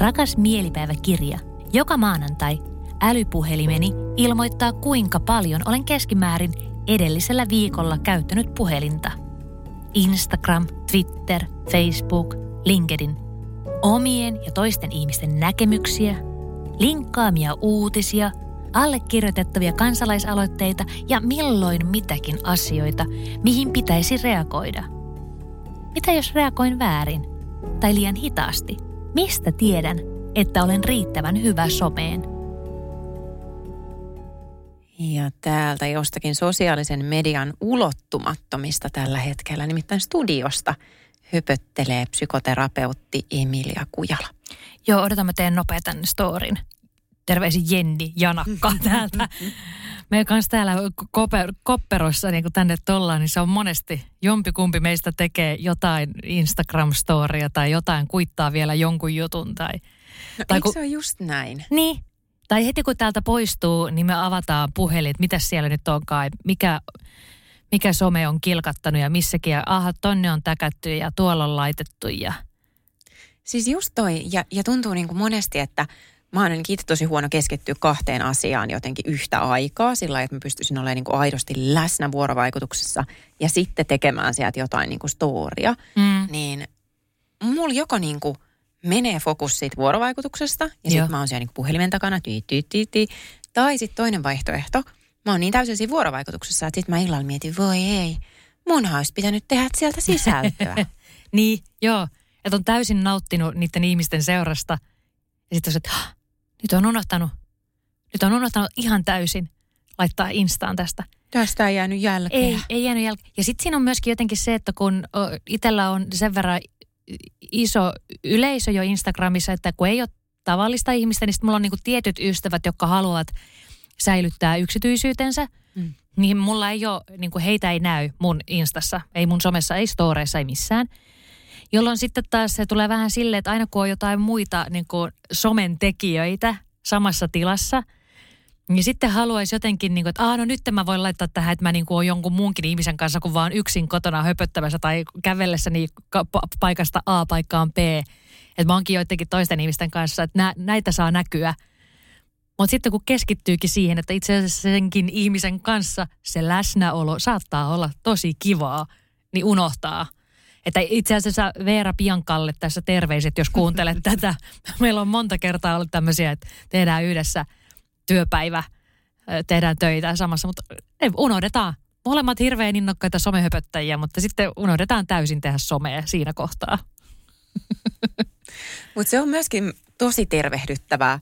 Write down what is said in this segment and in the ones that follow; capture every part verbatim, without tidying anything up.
Rakas mielipäiväkirja, joka maanantai älypuhelimeni ilmoittaa, kuinka paljon olen keskimäärin edellisellä viikolla käyttänyt puhelinta. Instagram, Twitter, Facebook, LinkedIn. Omien ja toisten ihmisten näkemyksiä, linkkaamia uutisia, allekirjoitettavia kansalaisaloitteita ja milloin mitäkin asioita, mihin pitäisi reagoida. Mitä jos reagoin väärin tai liian hitaasti? Mistä tiedän, että olen riittävän hyvä someen? Ja täältä jostakin sosiaalisen median ulottumattomista tällä hetkellä, nimittäin studiosta, hypöttelee psykoterapeutti Emilia Kujala. Joo, odotan, mä teen nopea tämän storin. Terveisi Jenni Janakka täältä. Me kanssa täällä kopperossa, niin kuin tänne ollaan, niin se on monesti jompikumpi meistä tekee jotain Instagram-storia tai jotain, kuittaa vielä jonkun jutun. Tai, no, tai eikö ku... se ole just näin? Niin. Tai heti kun täältä poistuu, niin me avataan puhelin, että mitäs siellä nyt onkaan, mikä... Mikä some on kilkattanut ja missäkin, ja aha, tonne on täkätty ja tuolla on laitettu. Ja... Siis just toi, ja, ja tuntuu niin kuin monesti, että mä oon itse tosi huono keskittyä kahteen asiaan jotenkin yhtä aikaa, sillä lailla, että mä pystyisin olemaan niin kuin aidosti läsnä vuorovaikutuksessa ja sitten tekemään sieltä jotain niin kuin storia. Mm. Niin mulla joko niin kuin menee fokus siitä vuorovaikutuksesta, ja sitten mä oon siellä niin kuin puhelimen takana, tii, tii, tii, tii. Tai sitten toinen vaihtoehto. Mä oon niin täysin siinä vuorovaikutuksessa, että sit mä illalla mietin, voi ei, munhan olisi pitänyt tehdä sieltä sisältöä. Niin, joo. Että on täysin nauttinut niiden ihmisten seurasta. Ja sitten on se, että nyt on unohtanut. Nyt on unohtanut ihan täysin laittaa Instaan tästä. Tästä ei jäänyt jälkeä. Ei, ei jäänyt jälkeä. Ja sitten siinä on myöskin jotenkin se, että kun itsellä on sen verran iso yleisö jo Instagramissa, että kun ei ole tavallista ihmistä, niin sitten mulla on niinku tietyt ystävät, jotka haluavat säilyttää yksityisyytensä, mm. niin mulla ei ole, niin kuin heitä ei näy mun Instassa, ei mun somessa, ei storeissa, ei missään. Jolloin sitten taas se tulee vähän silleen, että aina kun on jotain muita niin kuin somen tekijöitä samassa tilassa, niin sitten haluaisi jotenkin, niin kuin, että aah, no nyt mä voin laittaa tähän, että mä niin kuin oon jonkun muunkin ihmisen kanssa, kun vaan yksin kotona höpöttämässä tai kävellessäni paikasta A paikkaan B. Että mä oonkin joidenkin toisten ihmisten kanssa, että nä, näitä saa näkyä. Mutta sitten kun keskittyykin siihen, että itse asiassa senkin ihmisen kanssa se läsnäolo saattaa olla tosi kivaa, niin unohtaa. Että itse asiassa Veera Pian Kalle tässä terveiset, jos kuuntelet tätä. Meillä on monta kertaa ollut tämmöisiä, että tehdään yhdessä työpäivä, tehdään töitä samassa, mutta unohdetaan. Molemmat hirveän innokkaita somehöpöttäjiä, mutta sitten unohdetaan täysin tehdä somea siinä kohtaa. Mutta se on myöskin tosi tervehdyttävää.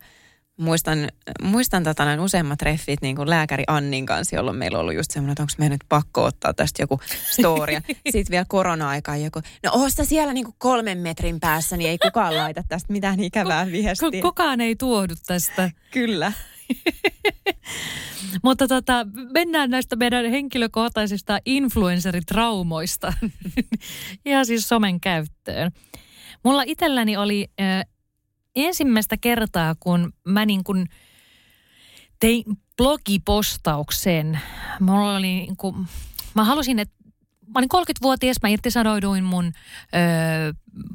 Muistan, muistan tota noin useammat treffit niin kuin lääkäri Annin kanssa, jolloin meillä on ollut just semmoinen, että onko meidän nyt pakko ottaa tästä joku storia. Sitten vielä korona-aikaan joku, no oosta siellä niin kuin kolmen metrin päässä, niin ei kukaan laita tästä mitään ikävää viestiä. K- kukaan ei tuohdu tästä. Kyllä. Mutta tota, mennään näistä meidän henkilökohtaisista influenceritraumoista ihan siis somen käyttöön. Mulla itselläni oli... Äh, Ensimmäistä kertaa, kun mä niin kuin tein blogipostauksen, mulla oli niin kuin, mä halusin, että mä olin kolmekymmentävuotias, mä irtisanoiduin mun ö,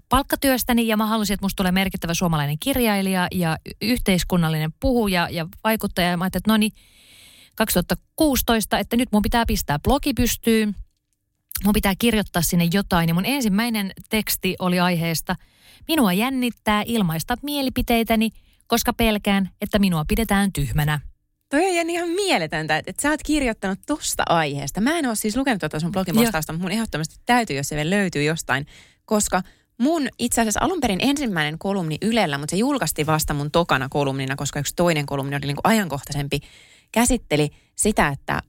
palkkatyöstäni ja mä halusin, että musta tulee merkittävä suomalainen kirjailija ja yhteiskunnallinen puhuja ja vaikuttaja. Ja mä ajattelin, että no niin, kaksituhattakuusitoista, että nyt mun pitää pistää blogi pystyyn, mun pitää kirjoittaa sinne jotain. Ja mun ensimmäinen teksti oli aiheesta... Minua jännittää ilmaista mielipiteitäni, koska pelkään, että minua pidetään tyhmänä. Toi on ihan mieletöntä, että sä oot kirjoittanut tosta aiheesta. Mä en ole siis lukenut tuota sun blogipostausta, mutta mun ehdottomasti täytyy, jos se vielä löytyy jostain, koska mun itse asiassa alun perin ensimmäinen kolumni Ylellä, mutta se julkaistiin vasta mun tokana kolumnina, koska yksi toinen kolumni oli niin kuin ajankohtaisempi, käsitteli sitä, että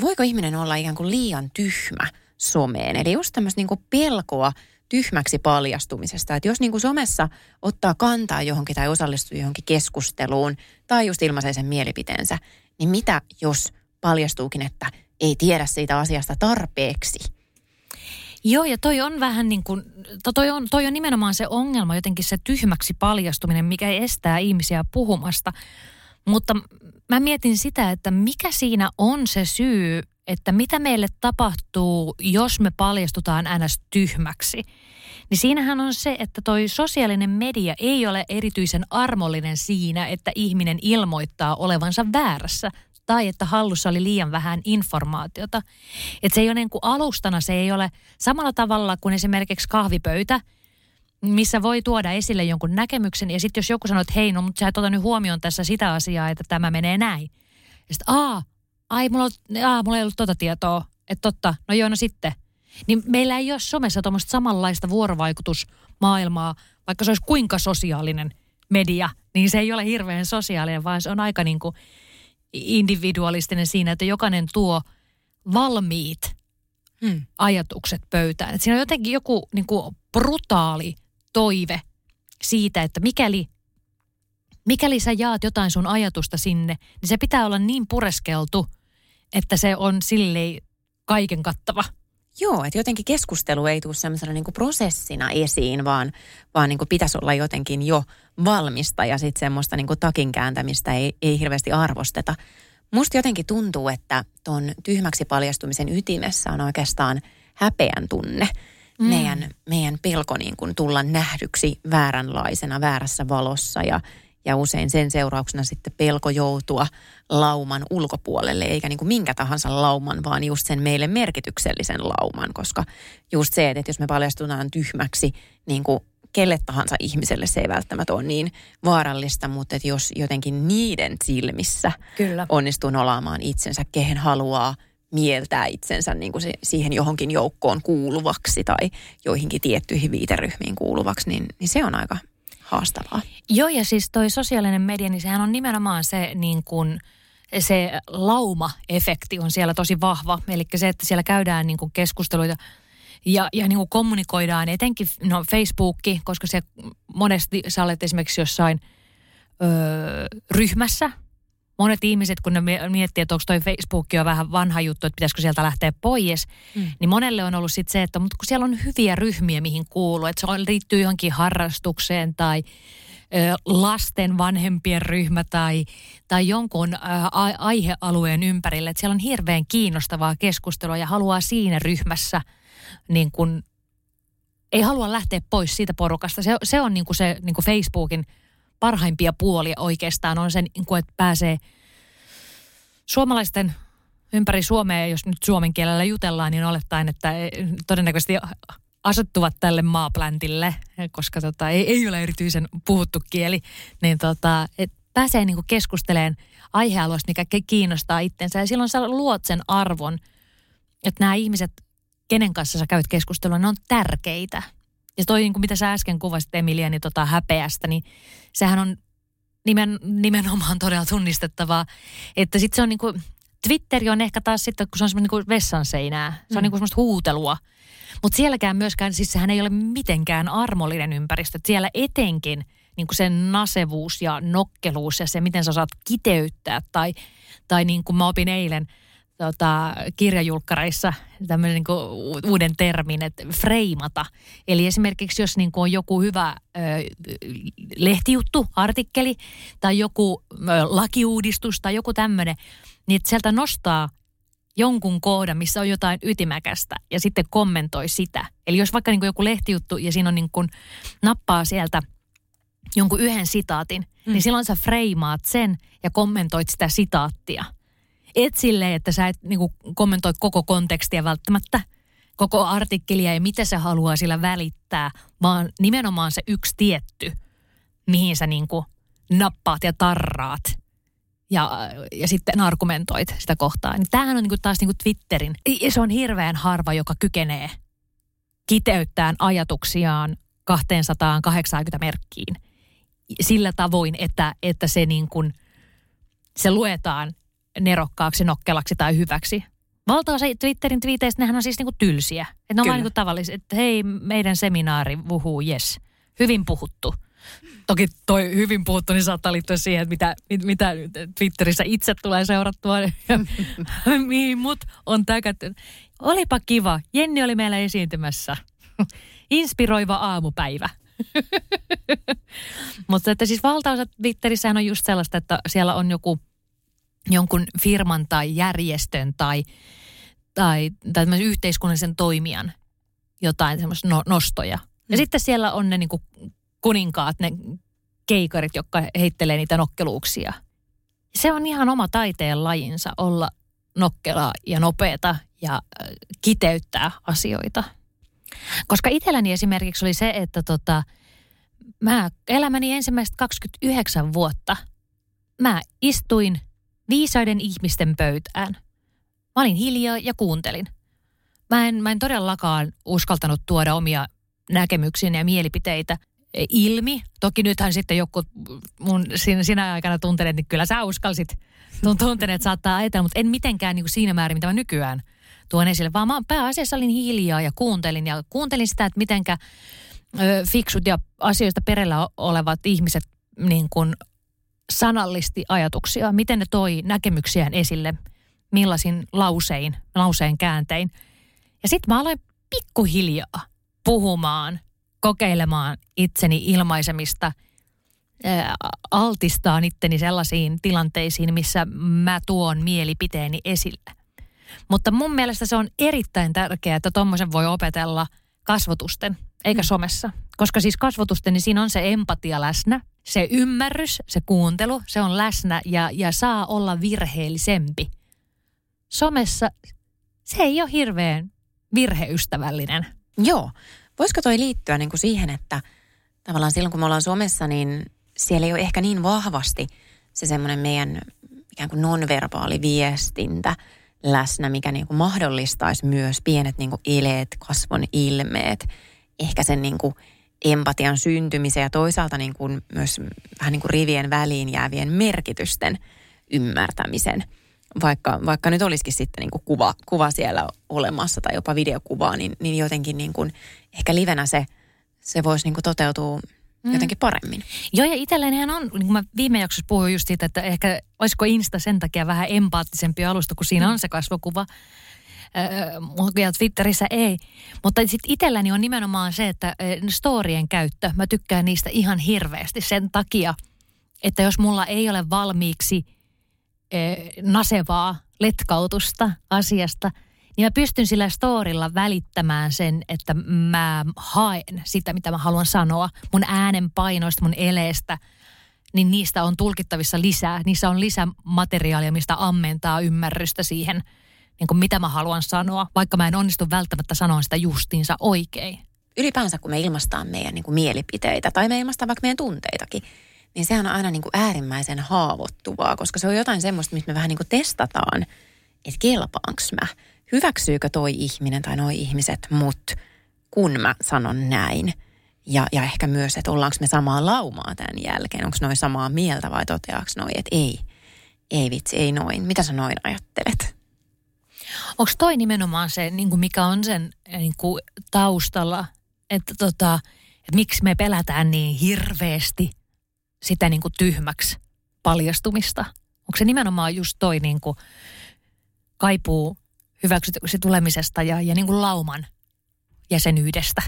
voiko ihminen olla ikään kuin liian tyhmä someen. Eli just tämmöistä niin kuin pelkoa tyhmäksi paljastumisesta. Että jos niin kuin somessa ottaa kantaa johonkin tai osallistuu johonkin keskusteluun tai just ilmaisee sen mielipiteensä, niin mitä jos paljastuukin, että ei tiedä siitä asiasta tarpeeksi? Joo, ja toi on vähän niin kuin, toi on, toi on nimenomaan se ongelma, jotenkin se tyhmäksi paljastuminen, mikä estää ihmisiä puhumasta. Mutta mä mietin sitä, että mikä siinä on se syy, että mitä meille tapahtuu, jos me paljastutaan ns. Tyhmäksi. Niin siinähän on se, että toi sosiaalinen media ei ole erityisen armollinen siinä, että ihminen ilmoittaa olevansa väärässä tai että hallussa oli liian vähän informaatiota. Että se ei ole niin kuin alustana, se ei ole samalla tavalla kuin esimerkiksi kahvipöytä, missä voi tuoda esille jonkun näkemyksen ja sitten jos joku sanoo, että hei, no mutta sä et ota nyt huomioon tässä sitä asiaa, että tämä menee näin. Ja sitten aa, ai mulla, aa, mulla ei ollut tota tietoa, että totta, no joo, no sitten. Niin meillä ei ole somessa tuommoista samanlaista vuorovaikutusmaailmaa, vaikka se olisi kuinka sosiaalinen media, niin se ei ole hirveän sosiaalinen, vaan se on aika niin kuin individualistinen siinä, että jokainen tuo valmiit hmm. ajatukset pöytään. Et siinä on jotenkin joku niin kuin brutaali toive siitä, että mikäli, mikäli sä jaat jotain sun ajatusta sinne, niin se pitää olla niin pureskeltu, että se on silleen kaiken kattava. Joo, että jotenkin keskustelu ei tule sellaisena niin kuin prosessina esiin, vaan, vaan niin kuin pitäisi olla jotenkin jo valmista ja sitten semmoista niin kuin takin kääntämistä ei, ei hirveästi arvosteta. Musta jotenkin tuntuu, että ton tyhmäksi paljastumisen ytimessä on oikeastaan häpeän tunne. Mm. Meidän, meidän pelko niin kuin tulla nähdyksi vääränlaisena, väärässä valossa ja, ja usein sen seurauksena sitten pelko joutua lauman ulkopuolelle, eikä niin kuin minkä tahansa lauman, vaan just sen meille merkityksellisen lauman, koska just se, että jos me paljastutaan tyhmäksi niin kuin kelle tahansa ihmiselle, se ei välttämättä ole niin vaarallista, mutta että jos jotenkin niiden silmissä Kyllä. onnistuu nolaamaan itsensä, kehen haluaa, mieltää itsensä niin kuin siihen johonkin joukkoon kuuluvaksi tai joihinkin tiettyihin viiteryhmiin kuuluvaksi, niin, niin se on aika haastavaa. Joo, ja siis toi sosiaalinen media, niin sehän on nimenomaan se, niin kuin, se lauma-efekti on siellä tosi vahva. Eli se, että siellä käydään niin kuin keskusteluita ja, ja niin kuin kommunikoidaan etenkin no, Facebookki, koska se monesti sä olet esimerkiksi jossain öö, ryhmässä. Monet ihmiset, kun ne miettii, että onko toi Facebook on vähän vanha juttu, että pitäisikö sieltä lähteä pois, mm. niin monelle on ollut sitten se, että mutta kun siellä on hyviä ryhmiä, mihin kuuluu, että se on, liittyy johonkin harrastukseen tai ö, lasten vanhempien ryhmä tai, tai jonkun ö, aihealueen ympärille, että siellä on hirveän kiinnostavaa keskustelua ja haluaa siinä ryhmässä, niin kun, ei halua lähteä pois siitä porukasta. Se, se on niin kuin se niin kuin Facebookin parhaimpia puolia oikeastaan on sen, että pääsee suomalaisten ympäri Suomea, jos nyt suomen kielellä jutellaan, niin olettaen, että todennäköisesti asettuvat tälle maapläntille, koska tota, ei, ei ole erityisen puhuttu kieli, niin tota, et pääsee niinku keskustelemaan aihealueesta, mikä kiinnostaa itsensä. Ja silloin sä luot sen arvon, että nämä ihmiset, kenen kanssa sä käyt keskustelua, ne on tärkeitä. Ja toi, niin kuin mitä sä äsken kuvasit, Emilia, niin tota häpeästä, niin sehän on nimen, nimenomaan todella tunnistettavaa. Että sitten se on niin kuin, Twitteri on ehkä taas sitten, kun se on semmoinen niin kuin vessanseinää. Se mm. on niin kuin semmoista huutelua. Mutta sielläkään myöskään, siis sehän ei ole mitenkään armollinen ympäristö. Et siellä etenkin niin kuin sen nasevuus ja nokkeluus ja se, miten sä saat kiteyttää. Tai, tai niin kuin mä opin eilen Tota, kirjajulkkareissa tämmöinen niin kuin uuden termin, että freimata. Eli esimerkiksi jos niin kuin on joku hyvä ö, lehtijuttu, artikkeli tai joku ö, lakiuudistus tai joku tämmöinen, niin sieltä nostaa jonkun kohdan, missä on jotain ytimäkästä ja sitten kommentoi sitä. Eli jos vaikka niin kuin joku lehtijuttu ja siinä on niin kuin nappaa sieltä jonkun yhden sitaatin, mm. niin silloin sä freimaat sen ja kommentoit sitä sitaattia. Et silleen, että sä et niin kuin kommentoi koko kontekstia välttämättä, koko artikkelia ja mitä se haluaa sillä välittää, vaan nimenomaan se yksi tietty, mihin sä niin kuin nappaat ja tarraat ja, ja sitten argumentoit sitä kohtaa. Tämähän on niin kuin taas niin kuin Twitterin. Se on hirveän harva, joka kykenee kiteyttämään ajatuksiaan kaksisataakahdeksankymmentä merkkiin sillä tavoin, että, että se, niin kuin, se luetaan nerokkaaksi, nokkelaksi tai hyväksi. Valtaosa Twitterin twiiteistä, nehän on siis niin kuin tylsiä. Että ne on vain niin kuin tavallisia, että hei, meidän seminaari, vuhuu, jes, hyvin puhuttu. Toki toi hyvin puhuttu, niin saattaa liittyä siihen, että mitä, mit, mitä Twitterissä itse tulee seurattua, mihin mut on täkätty. Olipa kiva, Jenni oli meillä esiintymässä. Inspiroiva aamupäivä. Mutta että siis valtaosa Twitterissähän on just sellaista, että siellä on joku jonkun firman tai järjestön tai, tai, tai yhteiskunnallisen toimijan jotain semmoista no, nostoja. Ja mm. sitten siellä on ne niin kuin kuninkaat, ne keikarit, jotka heittelee niitä nokkeluuksia. Se on ihan oma taiteen lajinsa olla nokkelaa ja nopeata ja kiteyttää asioita. Koska itselläni esimerkiksi oli se, että tota, mä elämäni ensimmäiset kaksikymmentäyhdeksän vuotta mä istuin viisaiden ihmisten pöytään. Mä olin hiljaa ja kuuntelin. Mä en, mä en todellakaan uskaltanut tuoda omia näkemyksiä ja mielipiteitä ilmi. Toki nythän sitten joku mun sinä, sinä aikana tunteneet, niin kyllä sä uskalsit. Tunteneet saattaa ajatella, mutta en mitenkään niin kuin siinä määrin, mitä mä nykyään tuon esille. Vaan mä pääasiassa olin hiljaa ja kuuntelin. Ja kuuntelin sitä, että mitenkä ö, fiksut ja asioista perillä olevat ihmiset niin kuin sanallisti ajatuksia, miten ne toi näkemyksiään esille, millaisin lausein, lauseen kääntein. Ja sitten mä aloin pikkuhiljaa puhumaan, kokeilemaan itseni ilmaisemista, altistaan itteni sellaisiin tilanteisiin, missä mä tuon mielipiteeni esille. Mutta mun mielestä se on erittäin tärkeää, että tommoisen voi opetella kasvotusten, eikä somessa. Koska siis kasvotusten, niin siinä on se empatia läsnä. Se ymmärrys, se kuuntelu, se on läsnä ja, ja saa olla virheellisempi. Somessa se ei ole hirveän virheystävällinen. Joo. Voisiko toi liittyä niin kuin siihen, että tavallaan silloin kun me ollaan somessa, niin siellä ei ole ehkä niin vahvasti se semmoinen meidän ikään kuin nonverbaali viestintä läsnä, mikä niin kuin mahdollistaisi myös pienet niin kuin eleet, kasvon ilmeet, ehkä sen niin kuin empatian syntymisen ja toisaalta niin kuin myös vähän niin kuin rivien väliin jäävien merkitysten ymmärtämisen. Vaikka, vaikka nyt olisikin sitten niin kuin kuva, kuva siellä olemassa tai jopa videokuvaa, niin, niin jotenkin niin kuin ehkä livenä se, se voisi niin kuin toteutua mm. jotenkin paremmin. Joo, ja itsellänihän on, niin kuin mä viime jaksossa puhuin just siitä, että ehkä olisiko Insta sen takia vähän empaattisempi alusta, kun siinä mm. on se kasvokuva. Ja Twitterissä ei. Mutta sitten itselläni on nimenomaan se, että storien käyttö, mä tykkään niistä ihan hirveästi sen takia, että jos mulla ei ole valmiiksi nasevaa letkautusta asiasta, niin mä pystyn sillä storilla välittämään sen, että mä haen sitä, mitä mä haluan sanoa. Mun äänen painoista, mun eleestä, niin niistä on tulkittavissa lisää. Niissä on lisämateriaalia, mistä ammentaa ymmärrystä siihen, niin kuin mitä mä haluan sanoa, vaikka mä en onnistu välttämättä sanoa sitä justiinsa oikein. Ylipäänsä, kun me ilmaistaan meidän niin kuin mielipiteitä tai me ilmaistaan vaikka meidän tunteitakin, niin sehän on aina niin kuin äärimmäisen haavoittuvaa, koska se on jotain semmoista, mistä me vähän niin kuin testataan, että kelpaanko mä, hyväksyykö toi ihminen tai noi ihmiset mut, kun mä sanon näin. Ja, ja ehkä myös, että ollaanko me samaa laumaa tämän jälkeen, onko noi samaa mieltä vai toteaako noi, että ei, ei vitsi, ei noin, mitä sä noin ajattelet? Onko toi nimenomaan se, niin kuin mikä on sen niin kuin taustalla, että, tota, että miksi me pelätään niin hirveästi sitä niin kuin tyhmäksi paljastumista? Onko se nimenomaan just toi niin kuin kaipuu hyväksytyksi tulemisesta ja, ja niin kuin lauman jäsenyydestä?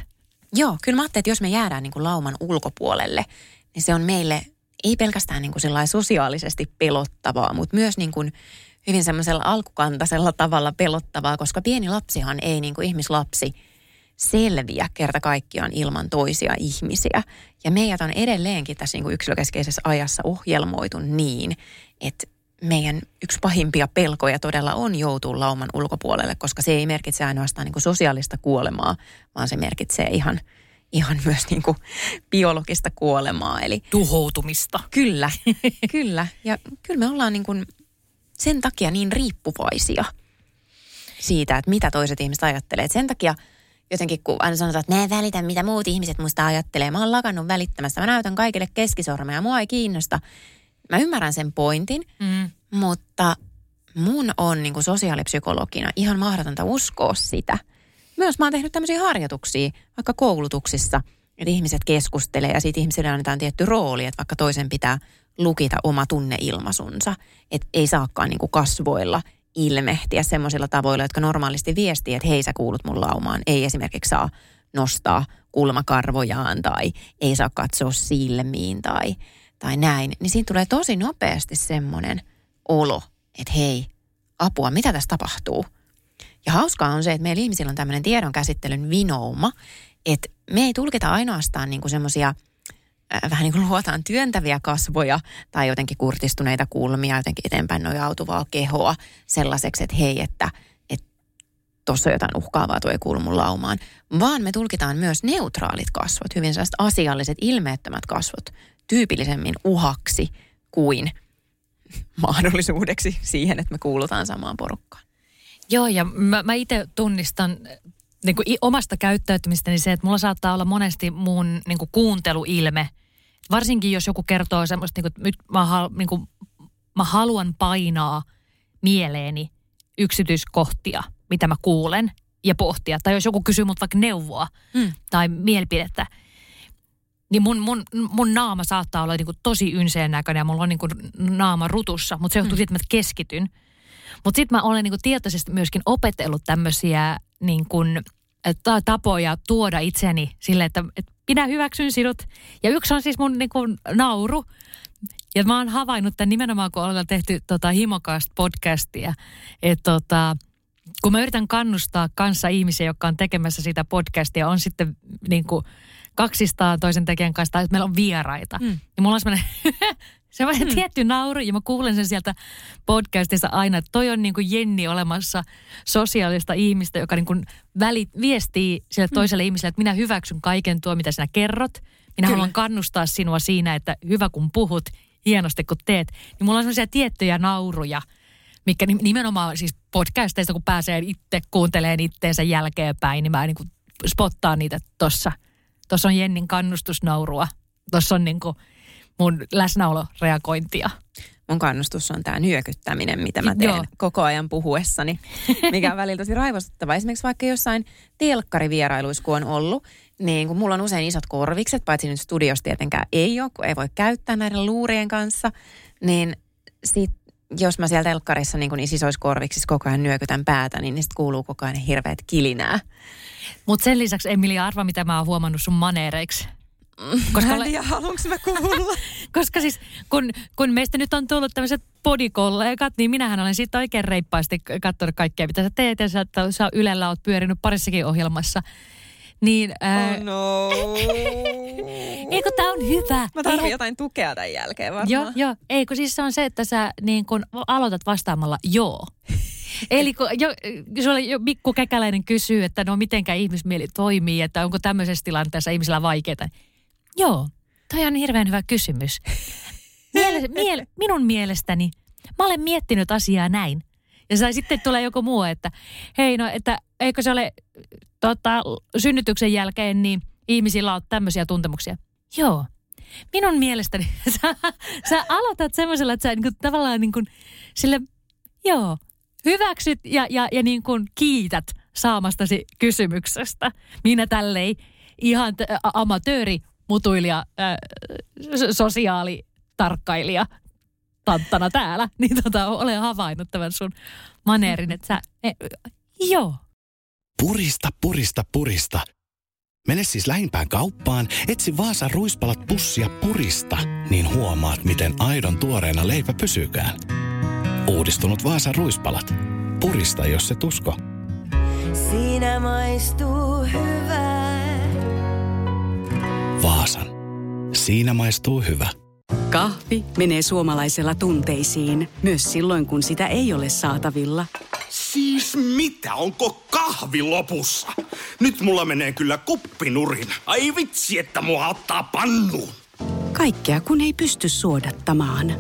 Joo, kyllä mä ajattelin, että jos me jäädään niin kuin lauman ulkopuolelle, niin se on meille ei pelkästään niin kuin sellainen sosiaalisesti pelottavaa, mutta myös niin kuin hyvin semmoisella alkukantaisella tavalla pelottavaa, koska pieni lapsihan ei niin kuin ihmislapsi selviä kerta kaikkiaan ilman toisia ihmisiä. Ja meidät on edelleenkin tässä niin kuin yksilökeskeisessä ajassa ohjelmoitu niin, että meidän yksi pahimpia pelkoja todella on joutua lauman ulkopuolelle, koska se ei merkitse ainoastaan niin kuin sosiaalista kuolemaa, vaan se merkitsee ihan... Ihan myös niin kuin biologista kuolemaa. Eli tuhoutumista. Kyllä, kyllä. Ja kyllä me ollaan niin kuin sen takia niin riippuvaisia siitä, että mitä toiset ihmiset ajattelee. Et sen takia jotenkin, kun aina sanotaan, että mä en välitä, mitä muut ihmiset musta ajattelee. Mä oon lakannut välittämästä. Mä näytän kaikille keskisormea. Mua ei kiinnosta. Mä ymmärrän sen pointin, mm. mutta mun on niin kuin sosiaalipsykologina ihan mahdotonta uskoa sitä. Myös mä oon tehnyt tämmöisiä harjoituksia, vaikka koulutuksissa, että ihmiset keskustelee ja siitä ihmiselle annetaan tietty rooli, että vaikka toisen pitää lukita oma tunneilmaisunsa, että ei saakaan niin kuin kasvoilla ilmehtiä semmoisilla tavoilla, jotka normaalisti viestii, että hei sä kuulut mun laumaan. Ei esimerkiksi saa nostaa kulmakarvojaan tai ei saa katsoa silmiin tai, tai näin. Niin siinä tulee tosi nopeasti semmoinen olo, että hei, apua, mitä tässä tapahtuu? Ja hauskaa on se, että meillä ihmisillä on tämmöinen tiedonkäsittelyn vinouma, että me ei tulkita ainoastaan niinku semmoisia äh, vähän niin kuin luotaan työntäviä kasvoja tai jotenkin kurtistuneita kulmia, jotenkin eteenpäin nojautuvaa kehoa sellaiseksi, että hei, että tuossa on jotain uhkaavaa, tuo ei kuulu mun laumaan, vaan me tulkitaan myös neutraalit kasvot, hyvin sellaiset asialliset, ilmeettömät kasvot tyypillisemmin uhaksi kuin mahdollisuudeksi siihen, että me kuulutaan samaan porukkaan. Joo, ja mä, mä itse tunnistan niin kuin omasta käyttäytymistäni se, että mulla saattaa olla monesti mun niin kuin kuunteluilme. Varsinkin jos joku kertoo semmoista, niin kuin, nyt mä, hal, niin kuin, mä haluan painaa mieleeni yksityiskohtia, mitä mä kuulen ja pohtia. Tai jos joku kysyy mut vaikka neuvoa mm. tai mielipidettä, niin mun, mun, mun naama saattaa olla niin kuin tosi ynseen näköinen ja mulla on niin kuin naama rutussa, mutta se johtuu mm. siitä, että mä keskityn. Mutta sitten mä olen niinku tietoisesti myöskin opetellut tämmöisiä niinku, tapoja tuoda itseni silleen, että et minä hyväksyn sinut. Ja yksi on siis mun niinku, nauru. Ja mä oon havainnut tämän nimenomaan, kun ollaan tehty tota, himokasta podcastia. Et, tota, kun mä yritän kannustaa kanssa ihmisiä, jotka on tekemässä sitä podcastia, on sitten niinku, kaksistaan toisen tekijän kanssa, tai meillä on vieraita. Mm. Ja mulla on semmoinen... Se on hmm. tietty nauru ja mä kuulen sen sieltä podcastissa aina, että toi on niin kuin Jenni olemassa sosiaalista ihmistä, joka niin kuin välit, viestii sille toiselle hmm. ihmiselle, että minä hyväksyn kaiken tuo, mitä sinä kerrot. Minä Kyllä. haluan kannustaa sinua siinä, että hyvä kun puhut, hienosti kun teet. Niin mulla on sellaisia tiettyjä nauruja, mikä nimenomaan siis podcasteista, kun pääsee itse kuuntelemaan itteensä jälkeenpäin, niin mä niin kuin spottaan niitä tossa. Tossa on Jennin kannustusnaurua. Tossa on niin kuin... mun läsnäoloreagointia. Mun kannustus on tää nyökyttäminen, mitä mä teen Joo. koko ajan puhuessani, mikä on välillä tosi raivostuttavaa. Esimerkiksi vaikka jossain telkkarivierailuissa, kun on ollut, niin kun mulla on usein isot korvikset, paitsi nyt studiossa tietenkään ei ole, kun ei voi käyttää näiden luurien kanssa, niin sit, jos mä siellä telkkarissa niin kun isoissa korviksissa koko ajan nyökytän päätä, niin niistä kuuluu koko ajan hirveät kilinää. Mutta sen lisäksi, Emilia, arva mitä mä oon huomannut sun maneereiksi. Koska mä en tiedä, haluanko mä kuulla. Koska siis, kun, kun meistä nyt on tullut tämmöiset podikollegat, niin minähän olen siitä oikein reippaasti katsonut kaikkea, mitä sä teet, ja sä, sä Ylellä oot pyörinyt parissakin ohjelmassa. Niin, ää... Oh no. Eikö tää on hyvä? Mä tarvitsen jotain tukea tämän jälkeen varmaan. Joo, joo. Eikö siis se on se, että sä niin kun aloitat vastaamalla joo. Eli kun jo, jo Mikku Kekäläinen kysyy, että no mitenkä ihmismieli toimii, että onko tämmöisessä tilanteessa ihmisillä vaikeita. Joo, toi on hirveän hyvä kysymys. Miele, miele, minun mielestäni, mä olen miettinyt asiaa näin. Ja sitten tulee joku muu, että hei no, että eikö se ole tota, synnytyksen jälkeen, niin ihmisillä on tämmöisiä tuntemuksia. Joo, minun mielestäni sä, sä aloitat semmoisella, että sä niin kuin, tavallaan niin kuin, sille, joo. Hyväksyt ja, ja, ja niin kuin kiität saamastasi kysymyksestä. Minä tälleen ihan t- amatööri, mutuilija, äh, sosiaalitarkkailija tanttana täällä. Niin tota, olen havainnut tämän sun maneerin, että sä... Eh, joo. Purista, purista, purista. Mene siis lähimpään kauppaan, etsi Vaasan ruispalat pussia purista, niin huomaat, miten aidon tuoreena leipä pysykään. Uudistunut Vaasan ruispalat. Purista, jos se tusko. Siinä maistuu hyvää. Vaasan. Siinä maistuu hyvä. Kahvi menee suomalaisella tunteisiin, myös silloin kun sitä ei ole saatavilla. Siis mitä? Onko kahvi lopussa? Nyt mulla menee kyllä kuppinurin. Ai vitsi, että mua ottaa pannuun. Kaikkea kun ei pysty suodattamaan.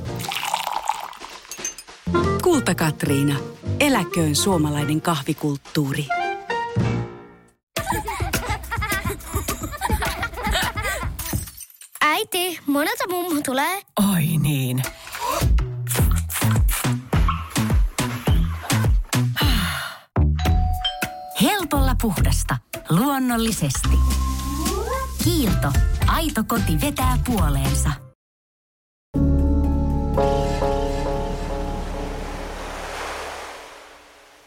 Kulta-Katriina. Eläköön suomalainen kahvikulttuuri. Monelta mummu tulee. Ai niin. Helpolla puhdasta. Luonnollisesti. Kiilto. Aito koti vetää puoleensa.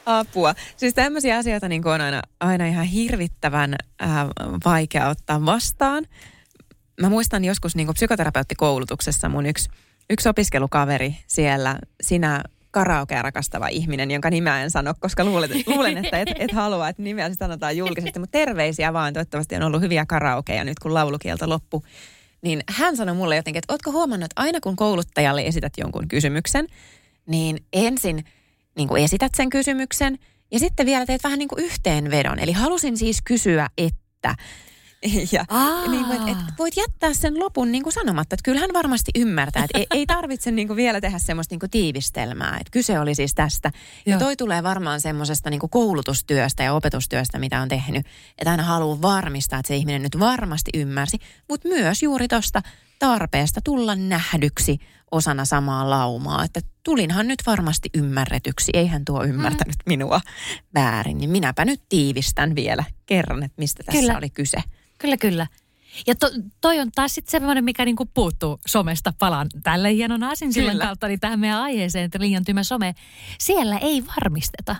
Apua. Siis tämmöisiä asioita niin on aina, aina ihan hirvittävän äh, vaikea ottaa vastaan. Mä muistan joskus niin psykoterapeuttikoulutuksessa mun yksi, yksi opiskelukaveri siellä, sinä karaokea rakastava ihminen, jonka nimeä en sano, koska luulen, luulen että et, et halua, että nimeä sanotaan julkisesti. Mutta terveisiä vaan, toivottavasti on ollut hyviä karaokeja nyt kun laulukielto loppu. Niin hän sanoi mulle jotenkin, että ootko huomannut, että aina kun kouluttajalle esität jonkun kysymyksen, niin ensin niin kuin esität sen kysymyksen ja sitten vielä teet vähän niin kuin yhteenvedon. Eli halusin siis kysyä, että... Ja niin kuin, et, et voit jättää sen lopun niin kuin sanomatta, että kyllähän varmasti ymmärtää, että ei, ei tarvitse niin kuin vielä tehdä semmoista niin kuin tiivistelmää, että kyse oli siis tästä. Joo. Ja toi tulee varmaan semmoisesta niin kuin koulutustyöstä ja opetustyöstä, mitä on tehnyt, että aina haluaa varmistaa, että se ihminen nyt varmasti ymmärsi, mutta myös juuri tuosta tarpeesta tulla nähdyksi osana samaa laumaa, että tulinhan nyt varmasti ymmärretyksi, eihän tuo ymmärtänyt mm. minua väärin, niin minäpä nyt tiivistän vielä kerran, että mistä tässä Kyllä. oli kyse. Kyllä, kyllä. Ja to, toi on taas sitten semmoinen, mikä niinku puuttuu somesta palan tälle hienon aasinsillan kautta, niin tähän meidän aiheeseen, että liian tyhmä some. Siellä ei varmisteta.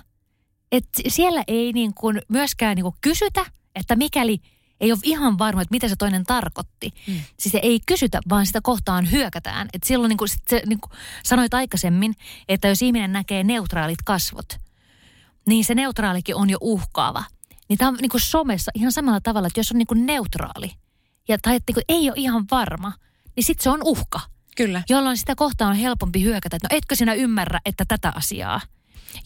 Et siellä ei niinku myöskään niinku kysytä, että mikäli ei ole ihan varma, että mitä se toinen tarkoitti. Mm. Siis ei kysytä, vaan sitä kohtaan hyökätään. Et silloin niinku, sit se, niinku sanoit aikaisemmin, että jos ihminen näkee neutraalit kasvot, niin se neutraalikin on jo uhkaava. Niin tämä on niin kuin somessa ihan samalla tavalla, että jos on niin kuin neutraali ja tai että niin kuin ei ole ihan varma, niin sitten se on uhka. Kyllä. Jolloin sitä kohtaa on helpompi hyökätä, että no etkö sinä ymmärrä, että tätä asiaa.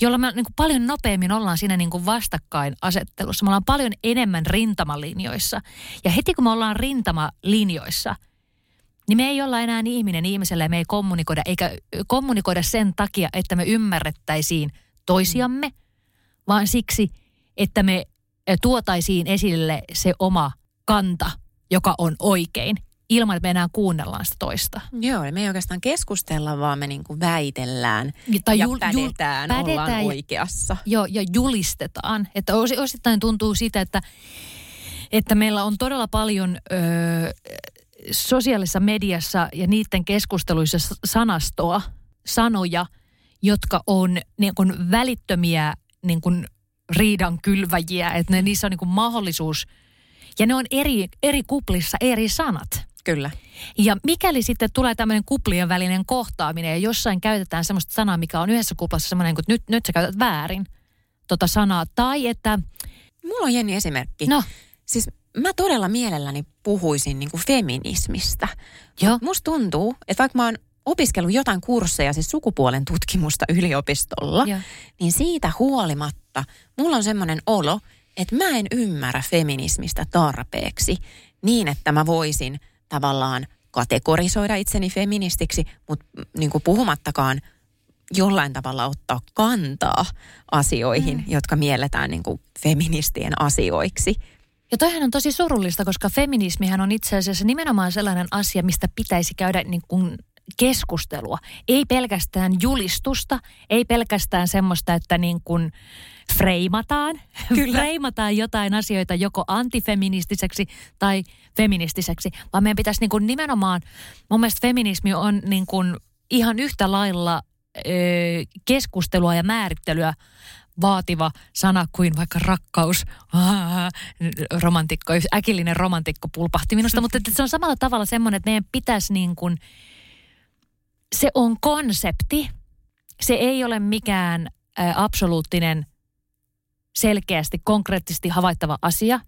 Jolloin me niin kuin paljon nopeammin ollaan siinä niin kuin vastakkainasettelussa. Me ollaan paljon enemmän rintamalinjoissa. Ja heti kun me ollaan rintamalinjoissa, niin me ei olla enää ihminen ihmiselle ja me ei kommunikoida, eikä kommunikoida sen takia, että me ymmärrettäisiin toisiamme, vaan siksi, että me... tuotaisiin esille se oma kanta, joka on oikein, ilman että me enää kuunnellaan sitä toista. Joo, me ei oikeastaan keskustella, vaan me niinku väitellään ja, tai ja jul- pädetään, jul- ollaan pädetään oikeassa. Ja, joo, ja julistetaan. Että osittain tuntuu siitä, että, että meillä on todella paljon öö, sosiaalisessa mediassa ja niiden keskusteluissa sanastoa, sanoja, jotka on niin kun välittömiä... Niin kun riidan kylväjiä, että ne, niissä on niin kuin mahdollisuus. Ja ne on eri, eri kuplissa eri sanat. Kyllä. Ja mikäli sitten tulee tämmöinen kuplien välinen kohtaaminen ja jossain käytetään semmoista sanaa, mikä on yhdessä kuplassa semmoinen, että nyt, nyt sä käytät väärin tota sanaa. Tai että... Mulla on Jenni esimerkki. No. Siis mä todella mielelläni puhuisin niin kuin feminismistä. Joo. Musta tuntuu, että vaikka mä oon opiskellut jotain kursseja, siis sukupuolen tutkimusta yliopistolla, Joo. niin siitä huolimatta mulla on semmoinen olo, että mä en ymmärrä feminismistä tarpeeksi niin, että mä voisin tavallaan kategorisoida itseni feministiksi, mutta niin kuin puhumattakaan jollain tavalla ottaa kantaa asioihin, mm. jotka mielletään niin kuin feministien asioiksi. Ja toihan on tosi surullista, koska feminismihän on itse asiassa nimenomaan sellainen asia, mistä pitäisi käydä niin kuin keskustelua. Ei pelkästään julistusta, ei pelkästään semmoista, että niin kuin freimataan. Kyllä. Freimataan jotain asioita joko antifeministiseksi tai feministiseksi, vaan meidän pitäisi niin kuin nimenomaan, mun mielestä feminismi on niin kuin ihan yhtä lailla ö, keskustelua ja määrittelyä vaativa sana kuin vaikka rakkaus. Ah, romantikko, äkillinen romantikko pulpahti minusta, mutta se on samalla tavalla semmoinen, että meidän pitäisi niin kuin se on konsepti. Se ei ole mikään ä, absoluuttinen, selkeästi, konkreettisesti havaittava asia,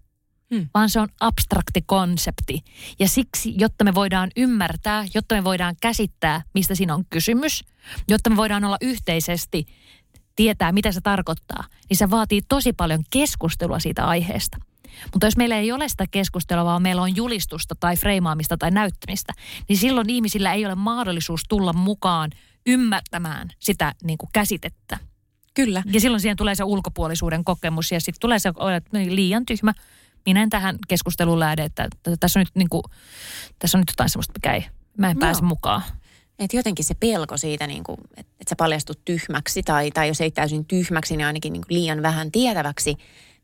hmm. vaan se on abstrakti konsepti. Ja siksi, jotta me voidaan ymmärtää, jotta me voidaan käsittää, mistä siinä on kysymys, jotta me voidaan olla yhteisesti, tietää, mitä se tarkoittaa, niin se vaatii tosi paljon keskustelua siitä aiheesta. Mutta jos meillä ei ole sitä keskustelua, vaan meillä on julistusta tai freimaamista tai näyttämistä, niin silloin ihmisillä ei ole mahdollisuus tulla mukaan ymmärtämään sitä niin kuin käsitettä. Kyllä. Ja silloin siihen tulee se ulkopuolisuuden kokemus ja sitten tulee se, että liian tyhmä, Minä en tähän keskusteluun lähde, että tässä on nyt, niin kuin, tässä on nyt jotain sellaista, mikä ei, mä en no. pääse mukaan. Et jotenkin se pelko siitä, niin kuin, että sä paljastut tyhmäksi tai, tai jos ei täysin tyhmäksi, niin ainakin niin kuin liian vähän tietäväksi,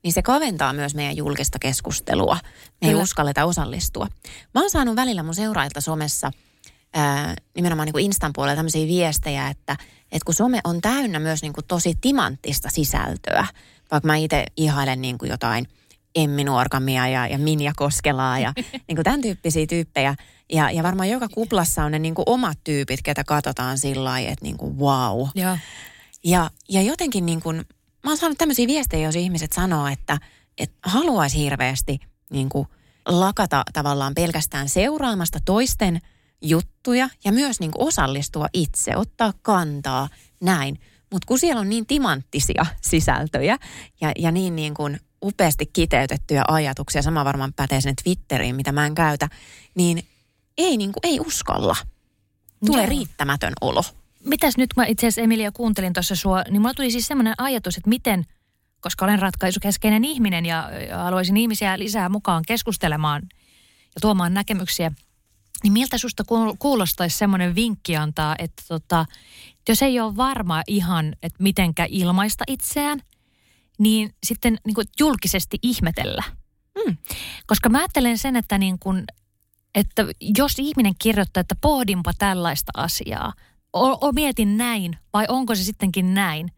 niin se kaventaa myös meidän julkista keskustelua. Me ei uskalleta osallistua. Mä oon saanut välillä mun seuraajilta somessa ää, nimenomaan niin kuin Instan puolella tämmöisiä viestejä, että et kun some on täynnä myös niin kuin tosi timanttista sisältöä, vaikka mä itse ihailen niin kuin jotain Emmi Nuorkamia ja, ja Minja Koskelaa ja niin kuin tämän tyyppisiä tyyppejä. Ja, ja varmaan joka kuplassa on ne niin kuin omat tyypit, ketä katsotaan sillä lailla, että niin kuin wow. Ja, ja, ja jotenkin niin kuin, mä oon saanut tämmöisiä viestejä, jos ihmiset sanoo, että, että haluaisi hirveästi niin kuin lakata tavallaan pelkästään seuraamasta toisten juttuja ja myös niin kuin osallistua itse, ottaa kantaa näin. Mutta kun siellä on niin timanttisia sisältöjä ja, ja niin niin kuin upeasti kiteytettyjä ajatuksia, sama varmaan pätee sinne Twitteriin, mitä mä en käytä, niin ei, niin kuin, ei uskalla. Tulee no. riittämätön olo. Mitäs nyt, kun mä itse asiassa Emilia kuuntelin tuossa sua, niin mulla tuli siis semmoinen ajatus, että miten, koska olen ratkaisukeskeinen ihminen ja haluaisin ihmisiä lisää mukaan keskustelemaan ja tuomaan näkemyksiä, niin miltä susta kuulostaisi semmoinen vinkki antaa, että tota, jos ei ole varma ihan, että mitenkä ilmaista itseään, niin sitten niin kuin julkisesti ihmetellä. Mm. Koska mä ajattelen sen, että, niin kuin, että jos ihminen kirjoittaa, että pohdinpa tällaista asiaa, o, o, mietin näin vai onko se sittenkin näin.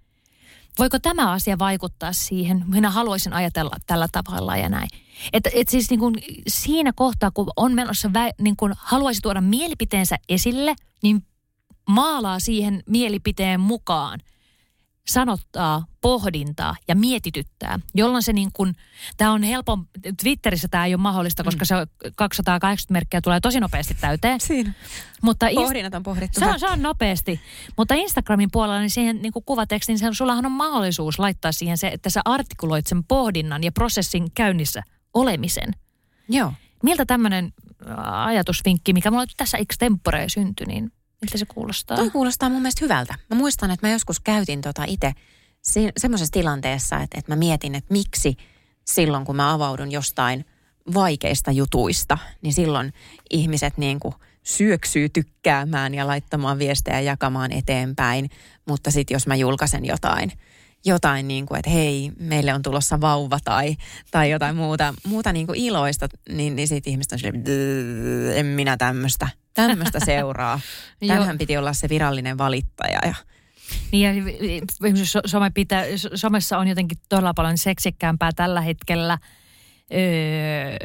Voiko tämä asia vaikuttaa siihen? Minä haluaisin ajatella tällä tavalla ja näin. Että et siis niin kuin siinä kohtaa, kun on menossa, vä, niin kuin haluaisi tuoda mielipiteensä esille, niin maalaa siihen mielipiteen mukaan. Sanottaa, pohdintaa ja mietityttää, jolloin se niin kuin, tämä on helpompi, Twitterissä tämä ei ole mahdollista, koska se on kaksisataakahdeksankymmentä merkkiä tulee tosi nopeasti täyteen. Siinä. Mutta pohdinnat on pohdittu. Se on, se on nopeasti, mutta Instagramin puolella niin siihen niin kuin kuvatekstiin, niin sullahan on mahdollisuus laittaa siihen se, että sä artikuloit sen pohdinnan ja prosessin käynnissä olemisen. Joo. Miltä tämmöinen ajatusvinkki, mikä mulla tässä extemporee syntyi, niin miltä se kuulostaa? Toi kuulostaa mun mielestä hyvältä. Mä muistan, että mä joskus käytin tota itse se, semmoisessa tilanteessa, että, että mä mietin, että miksi silloin, kun mä avaudun jostain vaikeista jutuista, niin silloin ihmiset niin kuin syöksyy tykkäämään ja laittamaan viestejä ja jakamaan eteenpäin. Mutta sitten jos mä julkaisen jotain, jotain niin kuin, että hei, meille on tulossa vauva tai, tai jotain muuta, muuta niin kuin iloista, niin, niin sitten ihmiset on silleen, en minä tämmöistä. Tämmöistä seuraa. Tämähän piti olla se virallinen valittaja. Ja. Niin ja so, some pitää, somessa on jotenkin todella paljon seksikkäämpää tällä hetkellä öö,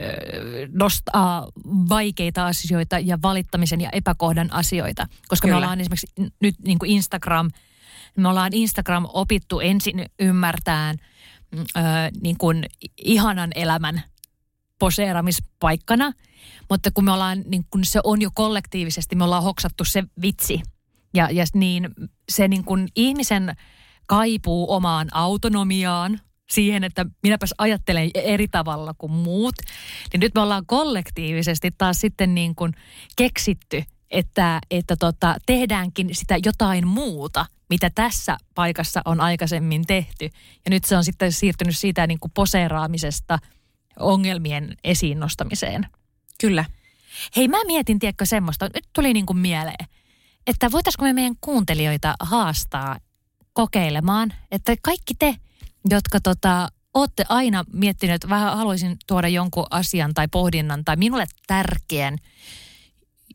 nostaa vaikeita asioita ja valittamisen ja epäkohdan asioita. Koska Kyllä. me ollaan esimerkiksi nyt niin kuin Instagram, me ollaan Instagram opittu ensin ymmärtämään öö, niin kuin ihanan elämän poseeramispaikkana, mutta kun me ollaan, niin kun se on jo kollektiivisesti, me ollaan hoksattu se vitsi. Ja, ja niin se niin kun ihmisen kaipuu omaan autonomiaan, siihen, että minäpäs ajattelen eri tavalla kuin muut, niin nyt me ollaan kollektiivisesti taas sitten niin kun keksitty, että, että tota, tehdäänkin sitä jotain muuta, mitä tässä paikassa on aikaisemmin tehty. Ja nyt se on sitten siirtynyt siitä niin kun poseeraamisesta ongelmien esiin nostamiseen. Kyllä. Hei, mä mietin, tiedätkö, semmoista, nyt tuli niin kuin mieleen, että voitaisko me meidän kuuntelijoita haastaa kokeilemaan, että kaikki te, jotka tota, ootte aina miettineet, että haluaisin tuoda jonkun asian tai pohdinnan tai minulle tärkeän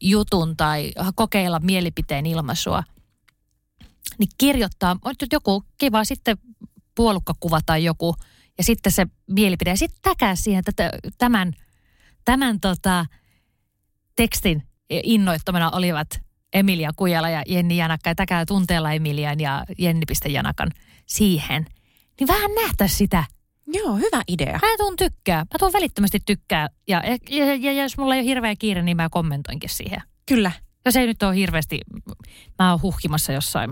jutun tai kokeilla mielipiteen ilmaisua, niin kirjoittaa, joku kiva sitten puolukkakuva tai joku, ja sitten se mielipide, ja sitten täkää siihen että tämän, tämän tota, tekstin innoittamana olivat Emilia Kujala ja Jenni Janakka, ja täkää tunteella Emilian ja Jenni.Janakan siihen. Niin vähän nähtäisi sitä. Joo, hyvä idea. Mä tuun tykkää, mä tuun välittömästi tykkää, ja, ja, ja jos mulla ei ole hirveä kiire, niin mä kommentoinkin siihen. Kyllä. Jos ei nyt ole hirveästi, mä oon huhkimassa jossain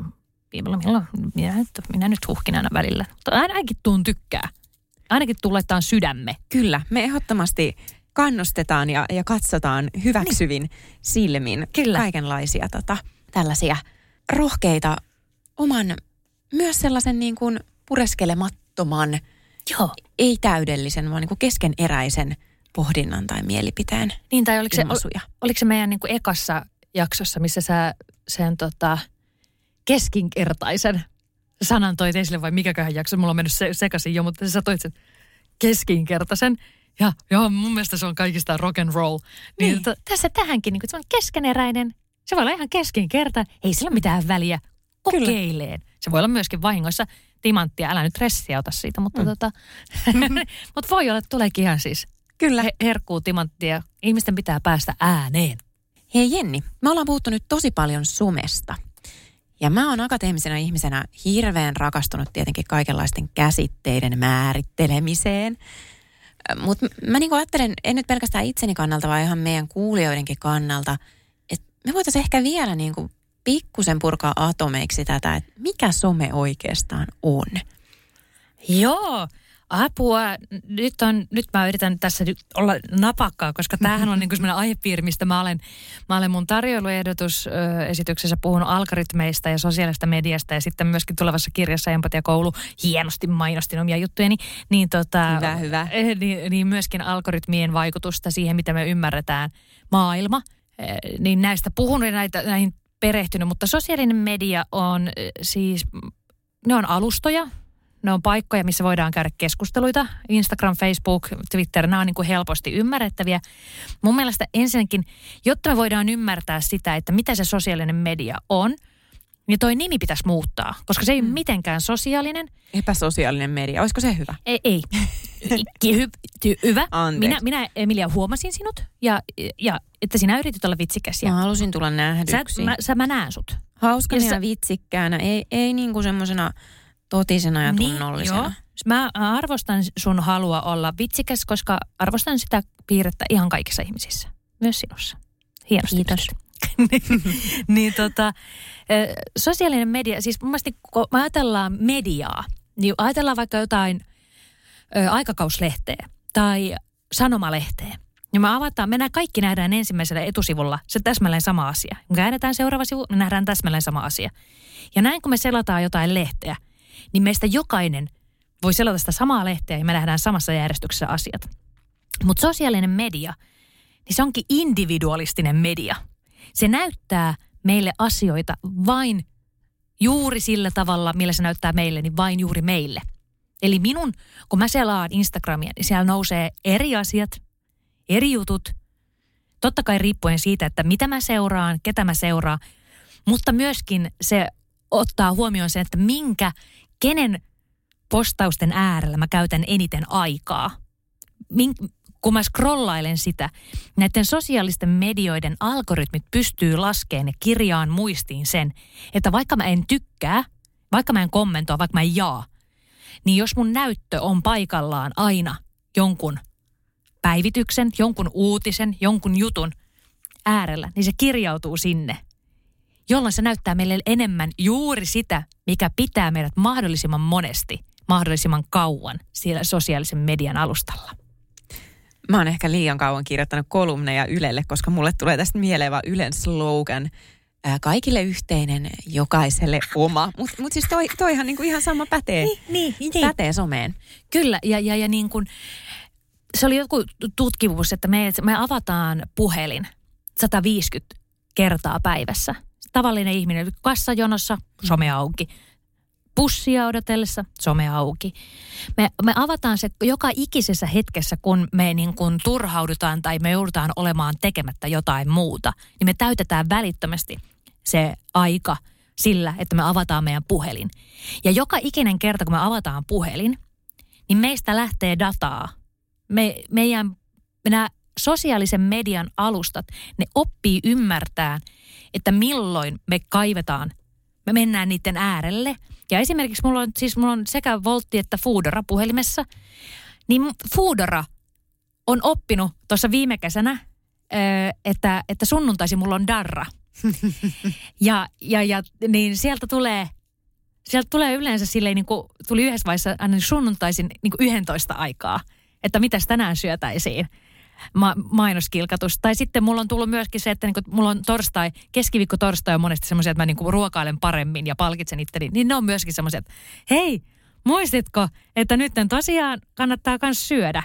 viimellä, milloin minä, minä nyt huhkin aina välillä. Ainakin tuun tykkää. Ainakin tuletaan sydämme. Kyllä, me ehdottomasti kannustetaan ja, ja katsotaan hyväksyvin niin. silmin Kyllä. kaikenlaisia tota, tällaisia rohkeita oman, myös sellaisen niin kuin pureskelemattoman Joo. ei täydellisen, vaan niin kuin keskeneräisen pohdinnan tai mielipiteen niin, tai oliko ilmaisuja. Se, ol, oliko se meidän niin kuin ekassa jaksossa, missä sä sen tota, keskinkertaisen sanan toit esille, vai mikäköhän jakso? Mulla on mennyt se, sekaisin jo, mutta sä toit sen keskinkertaisen. Ja joo, mun mielestä se on kaikista rock and roll. Niin, niin. Tota, tässä tähänkin, niin kun se on keskeneräinen. Se voi olla ihan keskinkerta. Ei sillä mitään väliä. Kokeileen. Kyllä. Se voi olla myöskin vahingoissa timanttia. Älä nyt ressiä ota siitä, mutta mm. tota... Mut voi olla, että tuleekin ihan siis. Kyllä. He, herkkuu timanttia. Ihmisten pitää päästä ääneen. Hei Jenni, me ollaan puhuttu nyt tosi paljon somesta. Ja mä oon akateemisena ihmisenä hirveän rakastunut tietenkin kaikenlaisten käsitteiden määrittelemiseen. Mutta mä niinku ajattelen, en nyt pelkästään itseni kannalta, vaan ihan meidän kuulijoidenkin kannalta, että me voitaisiin ehkä vielä niinku pikkusen purkaa atomeiksi tätä, että mikä some oikeastaan on. Joo, apua. Nyt, on, nyt mä yritän tässä nyt olla napakkaa, koska tämähän on niinku semmoinen aihepiiri, mistä mä olen, mä olen mun tarjoiluehdotusesityksessä puhunut algoritmeista ja sosiaalista mediasta ja sitten myöskin tulevassa kirjassa Empatiakoulu hienosti mainostin omia juttujeni. Niin, tota, hyvä, hyvä. Niin, niin myöskin algoritmien vaikutusta siihen, mitä me ymmärretään maailma. Niin näistä puhunut ja näitä, näihin perehtynyt, mutta sosiaalinen media on siis, ne on alustoja. Ne on paikkoja, missä voidaan käydä keskusteluita. Instagram, Facebook, Twitter, nämä on niin kuin helposti ymmärrettäviä. Mun mielestä ensinnäkin, jotta me voidaan ymmärtää sitä, että mitä se sosiaalinen media on, niin toi nimi pitäisi muuttaa, koska se ei mm. ole mitenkään sosiaalinen. Epäsosiaalinen media, olisiko se hyvä? Ei. ei. Hy- ty- hyvä. Minä, minä, Emilia, huomasin sinut ja, ja että sinä yritit olla vitsikäsiä. Mä halusin tulla nähdyksi. Sä, mä, sä, mä näen sut. Hauskana ja vitsikkäänä, ei, ei niin kuin semmoisena... Totisena ja tunnollisena. Niin, mä arvostan sun halua olla vitsikäs, koska arvostan sitä piirrettä ihan kaikissa ihmisissä. Myös sinussa. Hienosti. Kiitos. niin tota, sosiaalinen media, siis mun mielestä kun me ajatellaan mediaa, niin ajatellaan vaikka jotain ö, aikakauslehteä tai sanomalehteä. Ja me avataan, me kaikki nähdään ensimmäisellä etusivulla se täsmälleen sama asia. Me käännetään seuraava sivu, me nähdään täsmälleen sama asia. Ja näin kun me selataan jotain lehteä, niin meistä jokainen voi selata sitä samaa lehteä ja me nähdään samassa järjestyksessä asiat. Mutta sosiaalinen media, niin se onkin individualistinen media. Se näyttää meille asioita vain juuri sillä tavalla, millä se näyttää meille, niin vain juuri meille. Eli minun, kun mä selaan Instagramia, niin siellä nousee eri asiat, eri jutut. Totta kai riippuen siitä, että mitä mä seuraan, ketä mä seuraan, mutta myöskin se ottaa huomioon sen, että minkä, kenen postausten äärellä mä käytän eniten aikaa. Min, kun mä scrollailen sitä, näiden sosiaalisten medioiden algoritmit pystyy laskemaan ja kirjaan muistiin sen, että vaikka mä en tykkää, vaikka mä en kommentoa, vaikka mä en jaa, niin jos mun näyttö on paikallaan aina jonkun päivityksen, jonkun uutisen, jonkun jutun äärellä, niin se kirjautuu sinne. Jolloin se näyttää meille enemmän juuri sitä, mikä pitää meidät mahdollisimman monesti, mahdollisimman kauan siellä sosiaalisen median alustalla. Mä oon ehkä liian kauan kirjoittanut kolumneja Ylelle, koska mulle tulee tästä mieleen vaan Ylen slogan. Ää, kaikille yhteinen, jokaiselle oma. Mutta mut siis toi, toihan niinku ihan sama pätee, niin, niin, niin. pätee someen. Kyllä, ja, ja, ja niin kun, se oli joku tutkimus, että me, me avataan puhelin sata viisikymmentä kertaa päivässä. Tavallinen ihminen kassajonossa, some auki. Bussia odotellessa, some auki. Me, me avataan se joka ikisessä hetkessä, kun me niin kuin turhaudutaan tai me joudutaan olemaan tekemättä jotain muuta. Niin me täytetään välittömästi se aika sillä, että me avataan meidän puhelin. Ja joka ikinen kerta, kun me avataan puhelin, niin meistä lähtee dataa. Me, meidän, nämä sosiaalisen median alustat, ne oppii ymmärtämään, että milloin me kaivetaan, me mennään niiden äärelle. Ja esimerkiksi mulla on, siis mulla on sekä Voltti että Foodora puhelimessa. Niin Foodora on oppinut tuossa viime kesänä, että, että sunnuntaisin mulla on darra. Ja, ja, ja niin sieltä tulee, sieltä tulee yleensä silleen, niin kuin tuli yhdessä vaiheessa aina sunnuntaisin niin kuin yksitoista aikaa, että mitäs tänään syötäisiin. Ma- mainoskilkatus. Tai sitten mulla on tullut myöskin se, että niinku, mulla on torstai, keskiviikko torstai on monesti semmoisia, että mä niinku ruokailen paremmin ja palkitsen itteni. Niin ne on myöskin semmoisia, että hei, muistitko, että nyt tosiaan kannattaa myös syödä.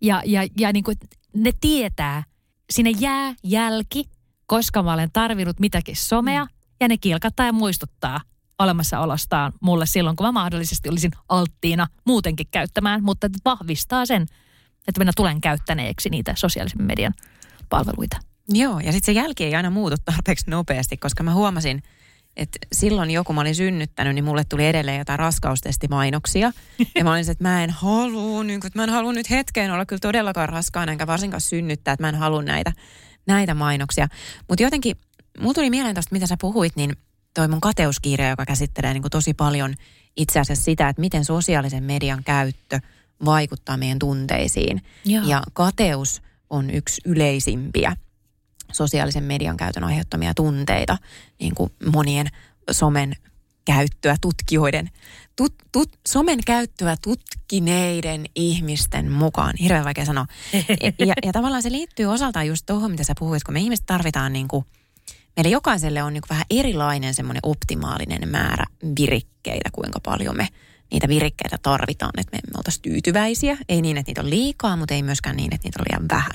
Ja, ja, ja niin kuin ne tietää, sinne jää jälki, koska mä olen tarvinnut mitäkin somea, ja ne kilkattaa ja muistuttaa olemassaolostaan mulle silloin, kun mä mahdollisesti olisin alttiina muutenkin käyttämään, mutta vahvistaa sen, että minä tulen käyttäneeksi niitä sosiaalisen median palveluita. Joo, ja sitten se jälki ei aina muutu tarpeeksi nopeasti, koska mä huomasin, että silloin joku mä olin synnyttänyt, niin mulle tuli edelleen jotain raskaustestimainoksia. Ja mä olin se, että mä en halua, niin mä en halua nyt hetkeen olla kyllä todellakaan raskaana, enkä varsinkaan synnyttää, että mä en halua näitä, näitä mainoksia. Mutta jotenkin, mulla tuli mieleen tosta, mitä sä puhuit, niin toi mun kateuskirja, joka käsittelee niin kuin tosi paljon itse asiassa sitä, että miten sosiaalisen median käyttö vaikuttaa meidän tunteisiin. Joo. Ja kateus on yksi yleisimpiä sosiaalisen median käytön aiheuttamia tunteita, niin kuin monien somen käyttöä tutkijoiden, tut, tut, somen käyttöä tutkineiden ihmisten mukaan. Hirveän vaikea sanoa. Ja, ja tavallaan se liittyy osaltaan just tuohon, mitä sä puhuit, kun me ihmiset tarvitaan niin kuin, meille jokaiselle on niin kuin vähän erilainen semmoinen optimaalinen määrä virikkeitä, kuinka paljon me niitä virikkeitä tarvitaan, että me oltaisiin tyytyväisiä. Ei niin, että niitä on liikaa, mutta ei myöskään niin, että niitä on liian vähän.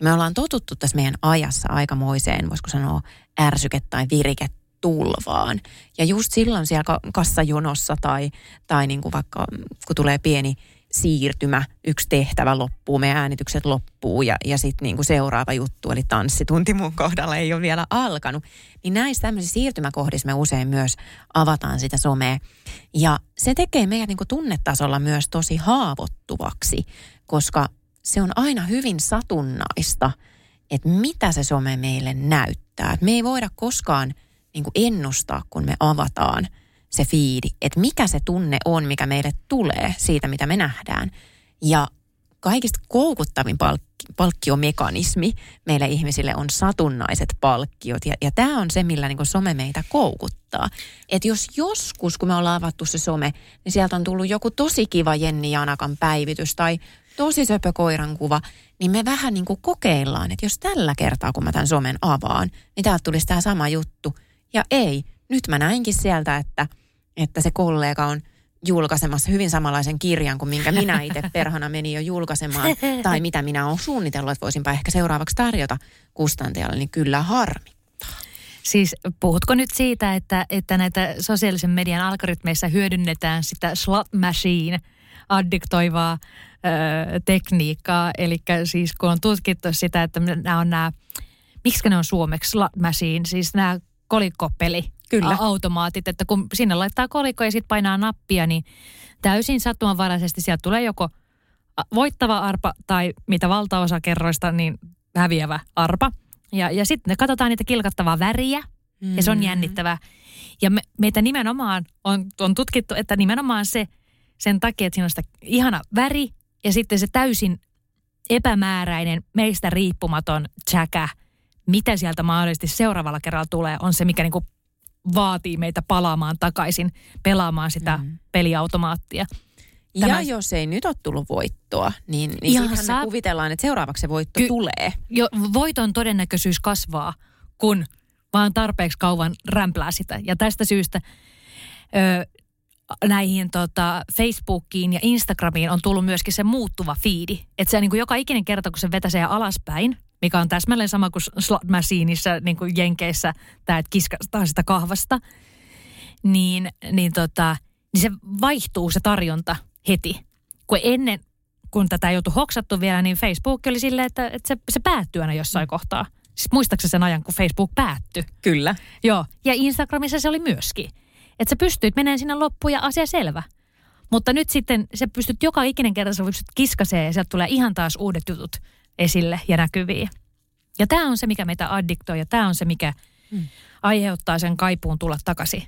Ja me ollaan totuttu tässä meidän ajassa aikamoiseen, voisiko sanoa, ärsyke- tai viriketulvaan. Ja just silloin siellä kassajonossa tai, tai niin kuin vaikka kun tulee pieni siirtymä, yksi tehtävä loppuu, meidän äänitykset loppuu ja, ja sitten niin kuin seuraava juttu, eli tanssitunti mun kohdalla ei ole vielä alkanut. Niin näissä tämmöisissä siirtymäkohdissa me usein myös avataan sitä somea. Ja se tekee meidät niin kuin tunnetasolla myös tosi haavoittuvaksi, koska se on aina hyvin satunnaista, että mitä se some meille näyttää. Et me ei voida koskaan niin kuin ennustaa, kun me avataan se fiidi, että mikä se tunne on, mikä meille tulee siitä, mitä me nähdään. Ja kaikista koukuttavin palkki, palkkiomekanismi meille ihmisille on satunnaiset palkkiot. Ja, ja tämä on se, millä niin kuin some meitä koukuttaa. Että jos joskus, kun me ollaan avattu se some, niin sieltä on tullut joku tosi kiva Jenni Janakan päivitys tai tosi söpö koiran kuva, niin me vähän niin kuin kokeillaan, että jos tällä kertaa, kun mä tämän somen avaan, niin täältä tulisi tämä sama juttu. Ja ei, nyt mä näinkin sieltä, että, että se kollega on julkaisemassa hyvin samanlaisen kirjan kuin minkä minä itse perhana menin jo julkaisemaan, tai mitä minä olen suunnitellut, että voisinpa ehkä seuraavaksi tarjota kustantajalle, niin kyllä harmi. Siis puhutko nyt siitä, että, että näitä sosiaalisen median algoritmeissa hyödynnetään sitä slot machine addiktoivaa ö, tekniikkaa, eli siis kun on tutkittu sitä, että nämä on nämä, miksi ne on suomeksi slot machine, siis nämä kolikkopeli. Kyllä. Automaatit, että kun sinne laittaa kolikko ja sitten painaa nappia, niin täysin sattumanvaraisesti sieltä tulee joko voittava arpa tai mitä valtaosa kerroista, niin häviävä arpa. Ja, ja sitten ne katsotaan niitä kilkattavaa väriä mm. ja se on jännittävää. Ja me, meitä nimenomaan on, on tutkittu, että nimenomaan se sen takia, että siinä on sitä ihana väri ja sitten se täysin epämääräinen, meistä riippumaton tsäkä, mitä sieltä mahdollisesti seuraavalla kerralla tulee, on se, mikä niinku vaatii meitä palaamaan takaisin, pelaamaan sitä mm. peliautomaattia. Tämä... Ja jos ei nyt ole tullut voittoa, niin, niin siitähän saa... me kuvitellaan, että seuraavaksi se voitto Ky- tulee. Jo, voiton todennäköisyys kasvaa, kun vaan tarpeeksi kauan rämplää sitä. Ja tästä syystä ö, näihin tota, Facebookiin ja Instagramiin on tullut myöskin se muuttuva fiidi. Että se on niin kuin joka ikinen kerta, kun se vetäsee alaspäin, mikä on täsmälleen sama kuin slot machineissa, niin kuin jenkeissä, tämä, että kiskataan sitä kahvasta, niin, niin, tota, niin se vaihtuu se tarjonta heti. Kun ennen, kun tätä joutui hoksattu vielä, niin Facebook oli silleen, että, että se, se päättyy aina jossain kohtaa. Siis muistaakseni sen ajan, kun Facebook päättyi? Kyllä. Joo, ja Instagramissa se oli myöskin. Että sä pystyt menemään sinne loppuun ja asia selvä. Mutta nyt sitten sä pystyt joka ikinen kerta, sä pystyt kiskaseen ja sieltä tulee ihan taas uudet jutut esille ja näkyviin. Ja tämä on se, mikä meitä addiktoi ja tämä on se, mikä mm. aiheuttaa sen kaipuun tulla takaisin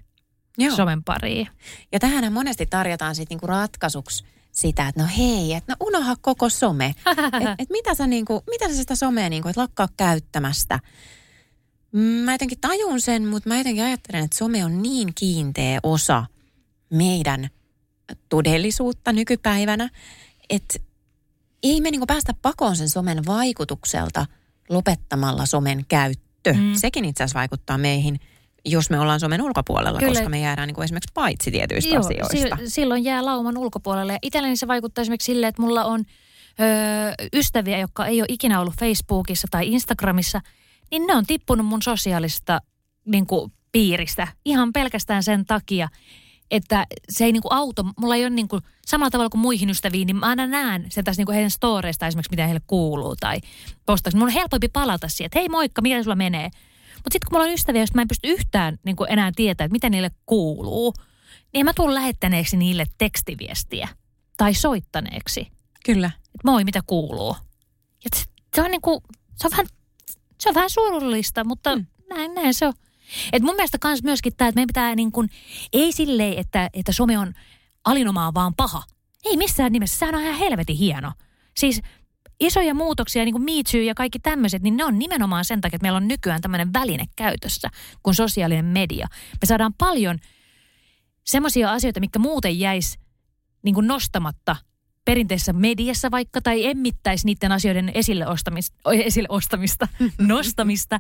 Joo. somen pariin. Ja tähänhän monesti tarjotaan sitten niinku ratkaisuksi sitä, että no hei, että no unoha koko some. että et mitä sä niinku, mitä sä sitä somea niinku, että lakkaa käyttämästä. Mä jotenkin tajun sen, mutta mä jotenkin ajattelen, että some on niin kiinteä osa meidän todellisuutta nykypäivänä, että ei me niin kuin päästä pakoon sen somen vaikutukselta lopettamalla somen käyttö. Mm. Sekin itse asiassa vaikuttaa meihin jos me ollaan somen ulkopuolella, Kyllä. koska me jäädään niin kuin esimerkiksi paitsi tietyistä Joo, asioista. Si- silloin jää lauman ulkopuolelle. Ja itselleni se vaikuttaa esimerkiksi silleen, että mulla on öö, ystäviä, jotka ei ole ikinä ollut Facebookissa tai Instagramissa, niin ne on tippunut mun sosiaalista niin kuin, piiristä ihan pelkästään sen takia, että se ei niinku auto, mulla ei ole niinku samalla tavalla kuin muihin ystäviin, niin mä aina näen sen tässä niinku heidän storeista esimerkiksi, mitä heille kuuluu tai postauksista. Mun on helpompi palata siihen, että hei moikka, miten sulla menee? Mutta sitten kun mulla on ystäviä, joista mä en pysty yhtään niinku enää tietää, että mitä niille kuuluu, niin mä tuun lähettäneeksi niille tekstiviestiä tai soittaneeksi. Kyllä. Et moi, mitä kuuluu. Et se, se, on niinku, se, on vähän, se on vähän surullista, mutta mm. näin, näin se on. Et mun mielestä kans myöskin tämä, että meidän pitää niin kuin, ei silleen, että, että some on alinomaan vaan paha. Ei missään nimessä, sehän on ihan helvetin hieno. Siis isoja muutoksia, niin kuin Me Too ja kaikki tämmöiset, niin ne on nimenomaan sen takia, että meillä on nykyään tämmöinen väline käytössä kuin sosiaalinen media. Me saadaan paljon semmoisia asioita, mitkä muuten jäisi niin kuin nostamatta perinteisessä mediassa vaikka, tai emmittäisi niiden asioiden esille ostamista, esille ostamista, nostamista.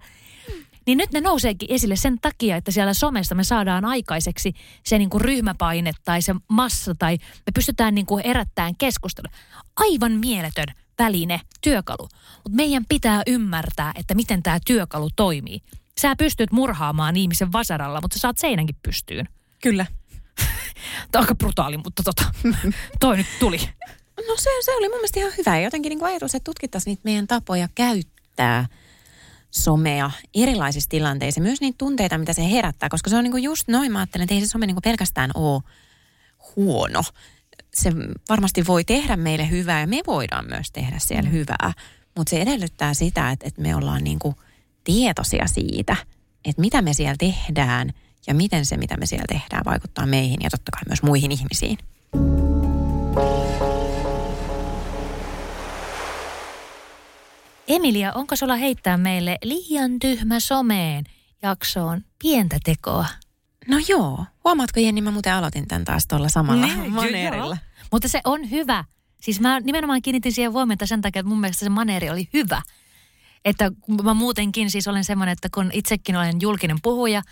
Niin nyt ne nouseekin esille sen takia, että siellä somessa me saadaan aikaiseksi se niin kuin ryhmäpaine tai se massa tai me pystytään niin kuin herättämään keskustelua. Aivan mieletön väline, työkalu. Mutta meidän pitää ymmärtää, että miten tämä työkalu toimii. Sä pystyt murhaamaan ihmisen vasaralla, mutta sä saat seinänkin pystyyn. Kyllä. Tämä on aika brutaali, mutta tota, toi nyt tuli. No se, se oli mun mielestä ihan hyvä. Jotenkin niin kuin ajatus, että tutkittaisiin niitä meidän tapoja käyttää somea erilaisissa tilanteissa, myös niitä tunteita, mitä se herättää, koska se on niinku just noin, mä ajattelen, että ei se some niinku pelkästään ole huono. Se varmasti voi tehdä meille hyvää ja me voidaan myös tehdä siellä hyvää, mutta se edellyttää sitä, että, että me ollaan niinku tietoisia siitä, että mitä me siellä tehdään ja miten se, mitä me siellä tehdään, vaikuttaa meihin ja totta kai myös muihin ihmisiin. Emilia, onko sulla heittää meille liian tyhmä someen jaksoon pientä tekoa? No joo. Huomaatko Jenni, mä muuten aloitin tämän taas tuolla samalla ne, maneerilla. Jo, mutta se on hyvä. Siis mä nimenomaan kiinnitin siihen huomiota sen takia, että mun mielestä se maneeri oli hyvä. Että mä muutenkin siis olen semmoinen, että kun itsekin olen julkinen puhuja,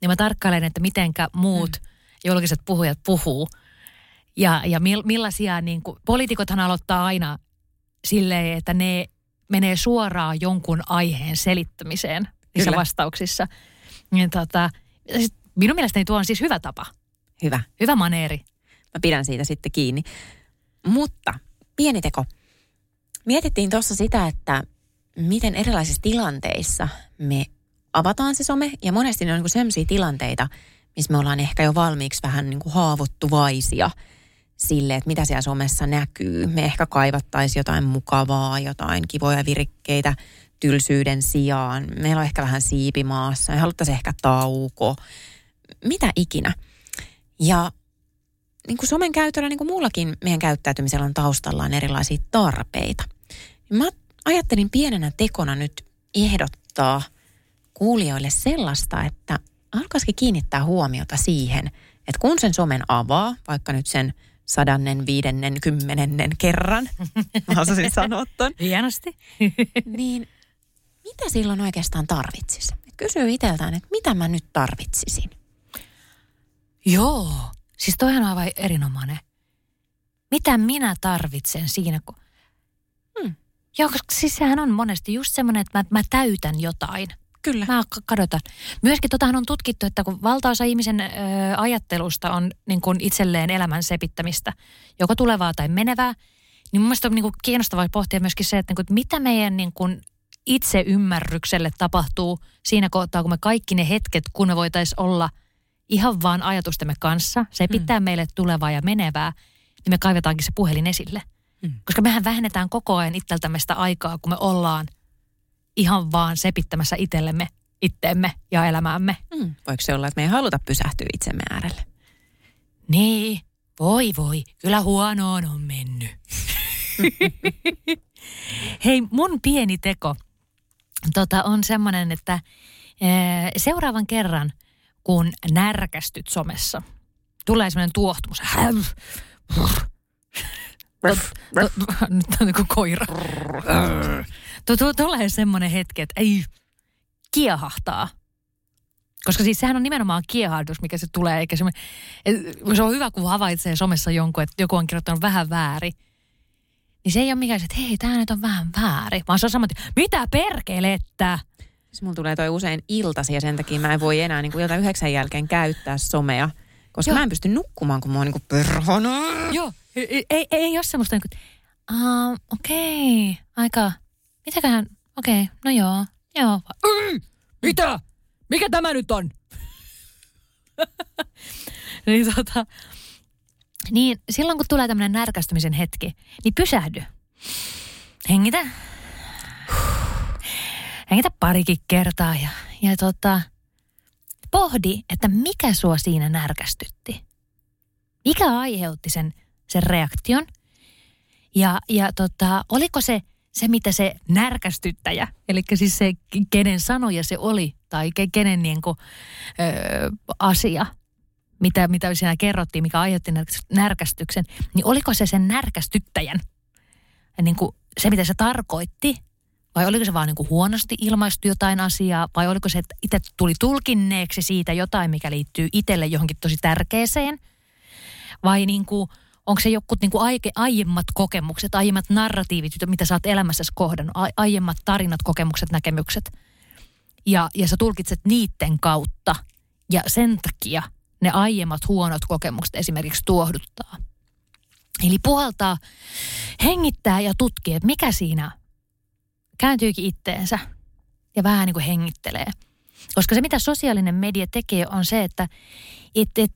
niin mä tarkkailen, että mitenkä muut mm. julkiset puhujat puhuu. Ja, ja millaisia, niin kuin, poliitikothan aloittaa aina silleen, että ne menee suoraan jonkun aiheen selittämiseen niissä Kyllä. vastauksissa. Niin tota, minun mielestäni tuo on siis hyvä tapa. Hyvä. Hyvä maneeri. Mä pidän siitä sitten kiinni. Mutta pieni teko. Mietittiin tuossa sitä, että miten erilaisissa tilanteissa me avataan se some. Ja monesti ne on niin kuin sellaisia tilanteita, missä me ollaan ehkä jo valmiiksi vähän niin kuin haavoittuvaisia sille, että mitä siellä somessa näkyy. Me ehkä kaivattaisiin jotain mukavaa, jotain kivoja virikkeitä tylsyyden sijaan. Meillä on ehkä vähän siipi maassa ja haluttaisiin ehkä tauko. Mitä ikinä. Ja niin kuin somen käytöllä, niin kuin muullakin meidän käyttäytymisellä on taustallaan erilaisia tarpeita. Mä ajattelin pienenä tekona nyt ehdottaa kuulijoille sellaista, että alkaisikin kiinnittää huomiota siihen, että kun sen somen avaa, vaikka nyt sen sadannen, viidennen, kymmenennen kerran, mä osasin sanoa ton. Hienosti. Niin mitä silloin oikeastaan tarvitsisi? Kysyy itseltään, että mitä mä nyt tarvitsisin? Joo, siis toihan on aivan erinomainen. Mitä minä tarvitsen siinä, kun... Hmm. Joo, koska siis sehän on monesti just semmoinen, että mä, mä täytän jotain. Kyllä. Mä kadotan. Myöskin totahan on tutkittu, että kun valtaosa ihmisen ö, ajattelusta on niin kuin itselleen elämän sepittämistä, joko tulevaa tai menevää, niin mun mielestä on niin kuin kiinnostavaa pohtia myöskin se, että niin kuin, mitä meidän niin kuin itseymmärrykselle tapahtuu siinä kohtaa, kun me kaikki ne hetket, kun me voitaisiin olla ihan vaan ajatustemme kanssa, se pitää mm. meille tulevaa ja menevää, niin me kaivetaankin se puhelin esille. Mm. Koska mehän vähennetään koko ajan itseltämme sitä aikaa, kun me ollaan ihan vaan sepittämässä itsellemme, itteemme ja elämäämme. Mm. Voiko se olla, että me ei haluta pysähtyä itsemme äärelle? Niin, voi voi, kyllä huonoon on mennyt. Hei, mun pieni teko tota, on semmoinen, että ee, seuraavan kerran, kun närkästyt somessa, tulee semmoinen tuohtumus. Nyt on niin kuin koira. Tulee semmoinen hetki, että ei kiehahtaa. Koska siis sehän on nimenomaan kiehahdus, mikä se tulee. Eikä se, se on hyvä, kun havaitsee somessa jonkun, että joku on kirjoittanut vähän väärin. Niin se ei ole mikään se, että hei, tää nyt on vähän väärin. Vaan se on saman, mitä perkelettä? Siis mulla tulee toi usein iltasi ja sen takia mä en voi enää niin kuin ilta yhdeksän jälkeen käyttää somea. Koska Joo. mä en pysty nukkumaan, kun mä oon niin kuin perhana. Joo, ei, ei, ei ole semmoista niin kuin, um, okei, okay. aika, mitäköhän, okei, okay. no joo, joo. Yh! Mitä? Mikä tämä nyt on? niin, tota, niin silloin kun tulee tämmöinen närkästymisen hetki, niin pysähdy. Hengitä. Hengitä parikin kertaa ja, ja tota, pohdi, että mikä sua siinä närkästytti. Mikä aiheutti sen, sen reaktion? Ja, ja tota, oliko se se, mitä se närkästyttäjä, eli siis se, kenen sanoja se oli, tai kenen niin kuin, ö, asia, mitä, mitä siinä kerrottiin, mikä aiheutti närkästyksen, niin oliko se sen närkästyttäjän, niin kuin se mitä se tarkoitti, vai oliko se vaan niin kuin huonosti ilmaistu jotain asiaa, vai oliko se, että itse tuli tulkinneeksi siitä jotain, mikä liittyy itselle johonkin tosi tärkeeseen, vai niin kuin, onko se jotkut niin kuin aike, aiemmat kokemukset, aiemmat narratiivit, mitä sä oot elämässäsi kohdannut, a, aiemmat tarinat, kokemukset, näkemykset. Ja, ja sä tulkitset niiden kautta. Ja sen takia ne aiemmat huonot kokemukset esimerkiksi tuohduttaa. Eli puhaltaa, hengittää ja tutkii, että mikä siinä kääntyykin itteensä ja vähän niin kuin hengittelee. Koska se, mitä sosiaalinen media tekee, on se, että... Et, et,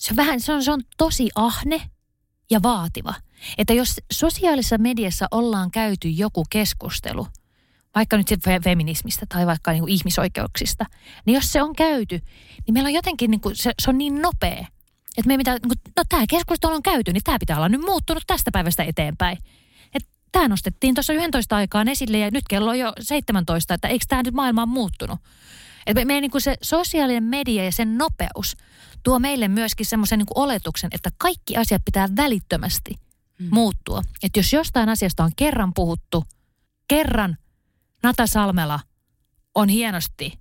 Se on, vähän, se, on, se on tosi ahne ja vaativa. Että jos sosiaalisessa mediassa ollaan käyty joku keskustelu, vaikka nyt sitten feminismistä tai vaikka niinku ihmisoikeuksista, niin jos se on käyty, niin meillä on jotenkin, niinku, se, se on niin nopea, että me ei mitään, niinku, no tämä keskustelu on käyty, niin tämä pitää olla nyt muuttunut tästä päivästä eteenpäin. Että tämä nostettiin tuossa yksitoista aikaan esille ja nyt kello on jo seitsemäntoista, että eikö tämä nyt maailma on muuttunut? Että me, meidän niin kuin se sosiaalinen media ja sen nopeus tuo meille myöskin semmoisen niin kuin oletuksen, että kaikki asiat pitää välittömästi mm. muuttua. Että jos jostain asiasta on kerran puhuttu, kerran Natasalmela on hienosti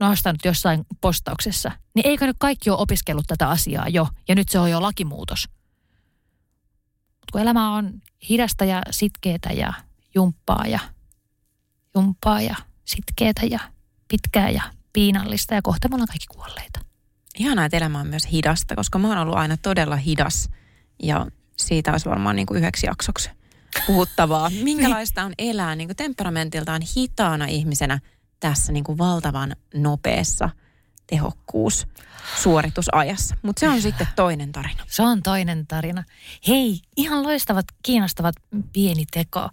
nostanut jossain postauksessa, niin eikö nyt kaikki ole opiskellut tätä asiaa jo, ja nyt se on jo lakimuutos. Mut kun elämä on hidasta ja sitkeetä ja jumppaa ja jumppaa ja sitkeetä ja... pitkää ja piinallista ja kohta me ollaan kaikki kuolleita. Ihanaa, että elämä on myös hidasta, koska mä oon ollut aina todella hidas ja siitä olisi varmaan niin kuin yhdeksi jaksoksi puhuttavaa. Minkälaista on elää niin kuin temperamentiltaan hitaana ihmisenä tässä niin kuin valtavan nopeassa tehokkuus suoritusajassa. Mutta se on sitten toinen tarina. Se on toinen tarina. Hei, ihan loistavat, kiinnostavat pieni teko.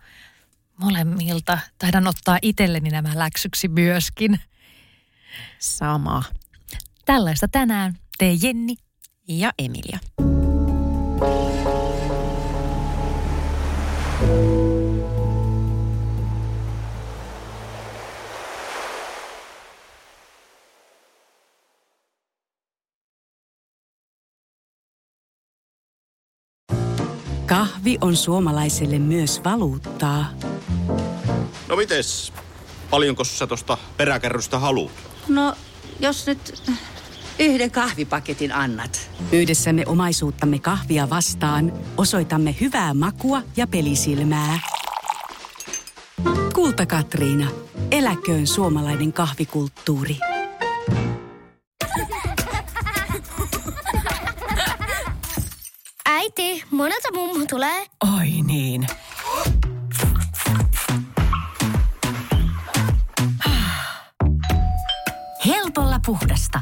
Molemmilta. Taidan ottaa itselleni nämä läksyksi myöskin. Sama. Tällaista tänään tee Jenni ja Emilia. Kahvi on suomalaiselle myös valuuttaa. No mites? Paljonko sä tosta peräkärrystä haluat? No, jos nyt yhden kahvipaketin annat. Yhdessä me omaisuuttamme kahvia vastaan osoitamme hyvää makua ja pelisilmää. Kulta-Katriina. Eläköön suomalainen kahvikulttuuri. Äiti, monelta mummu tulee? Oi niin. Helpolla puhdasta.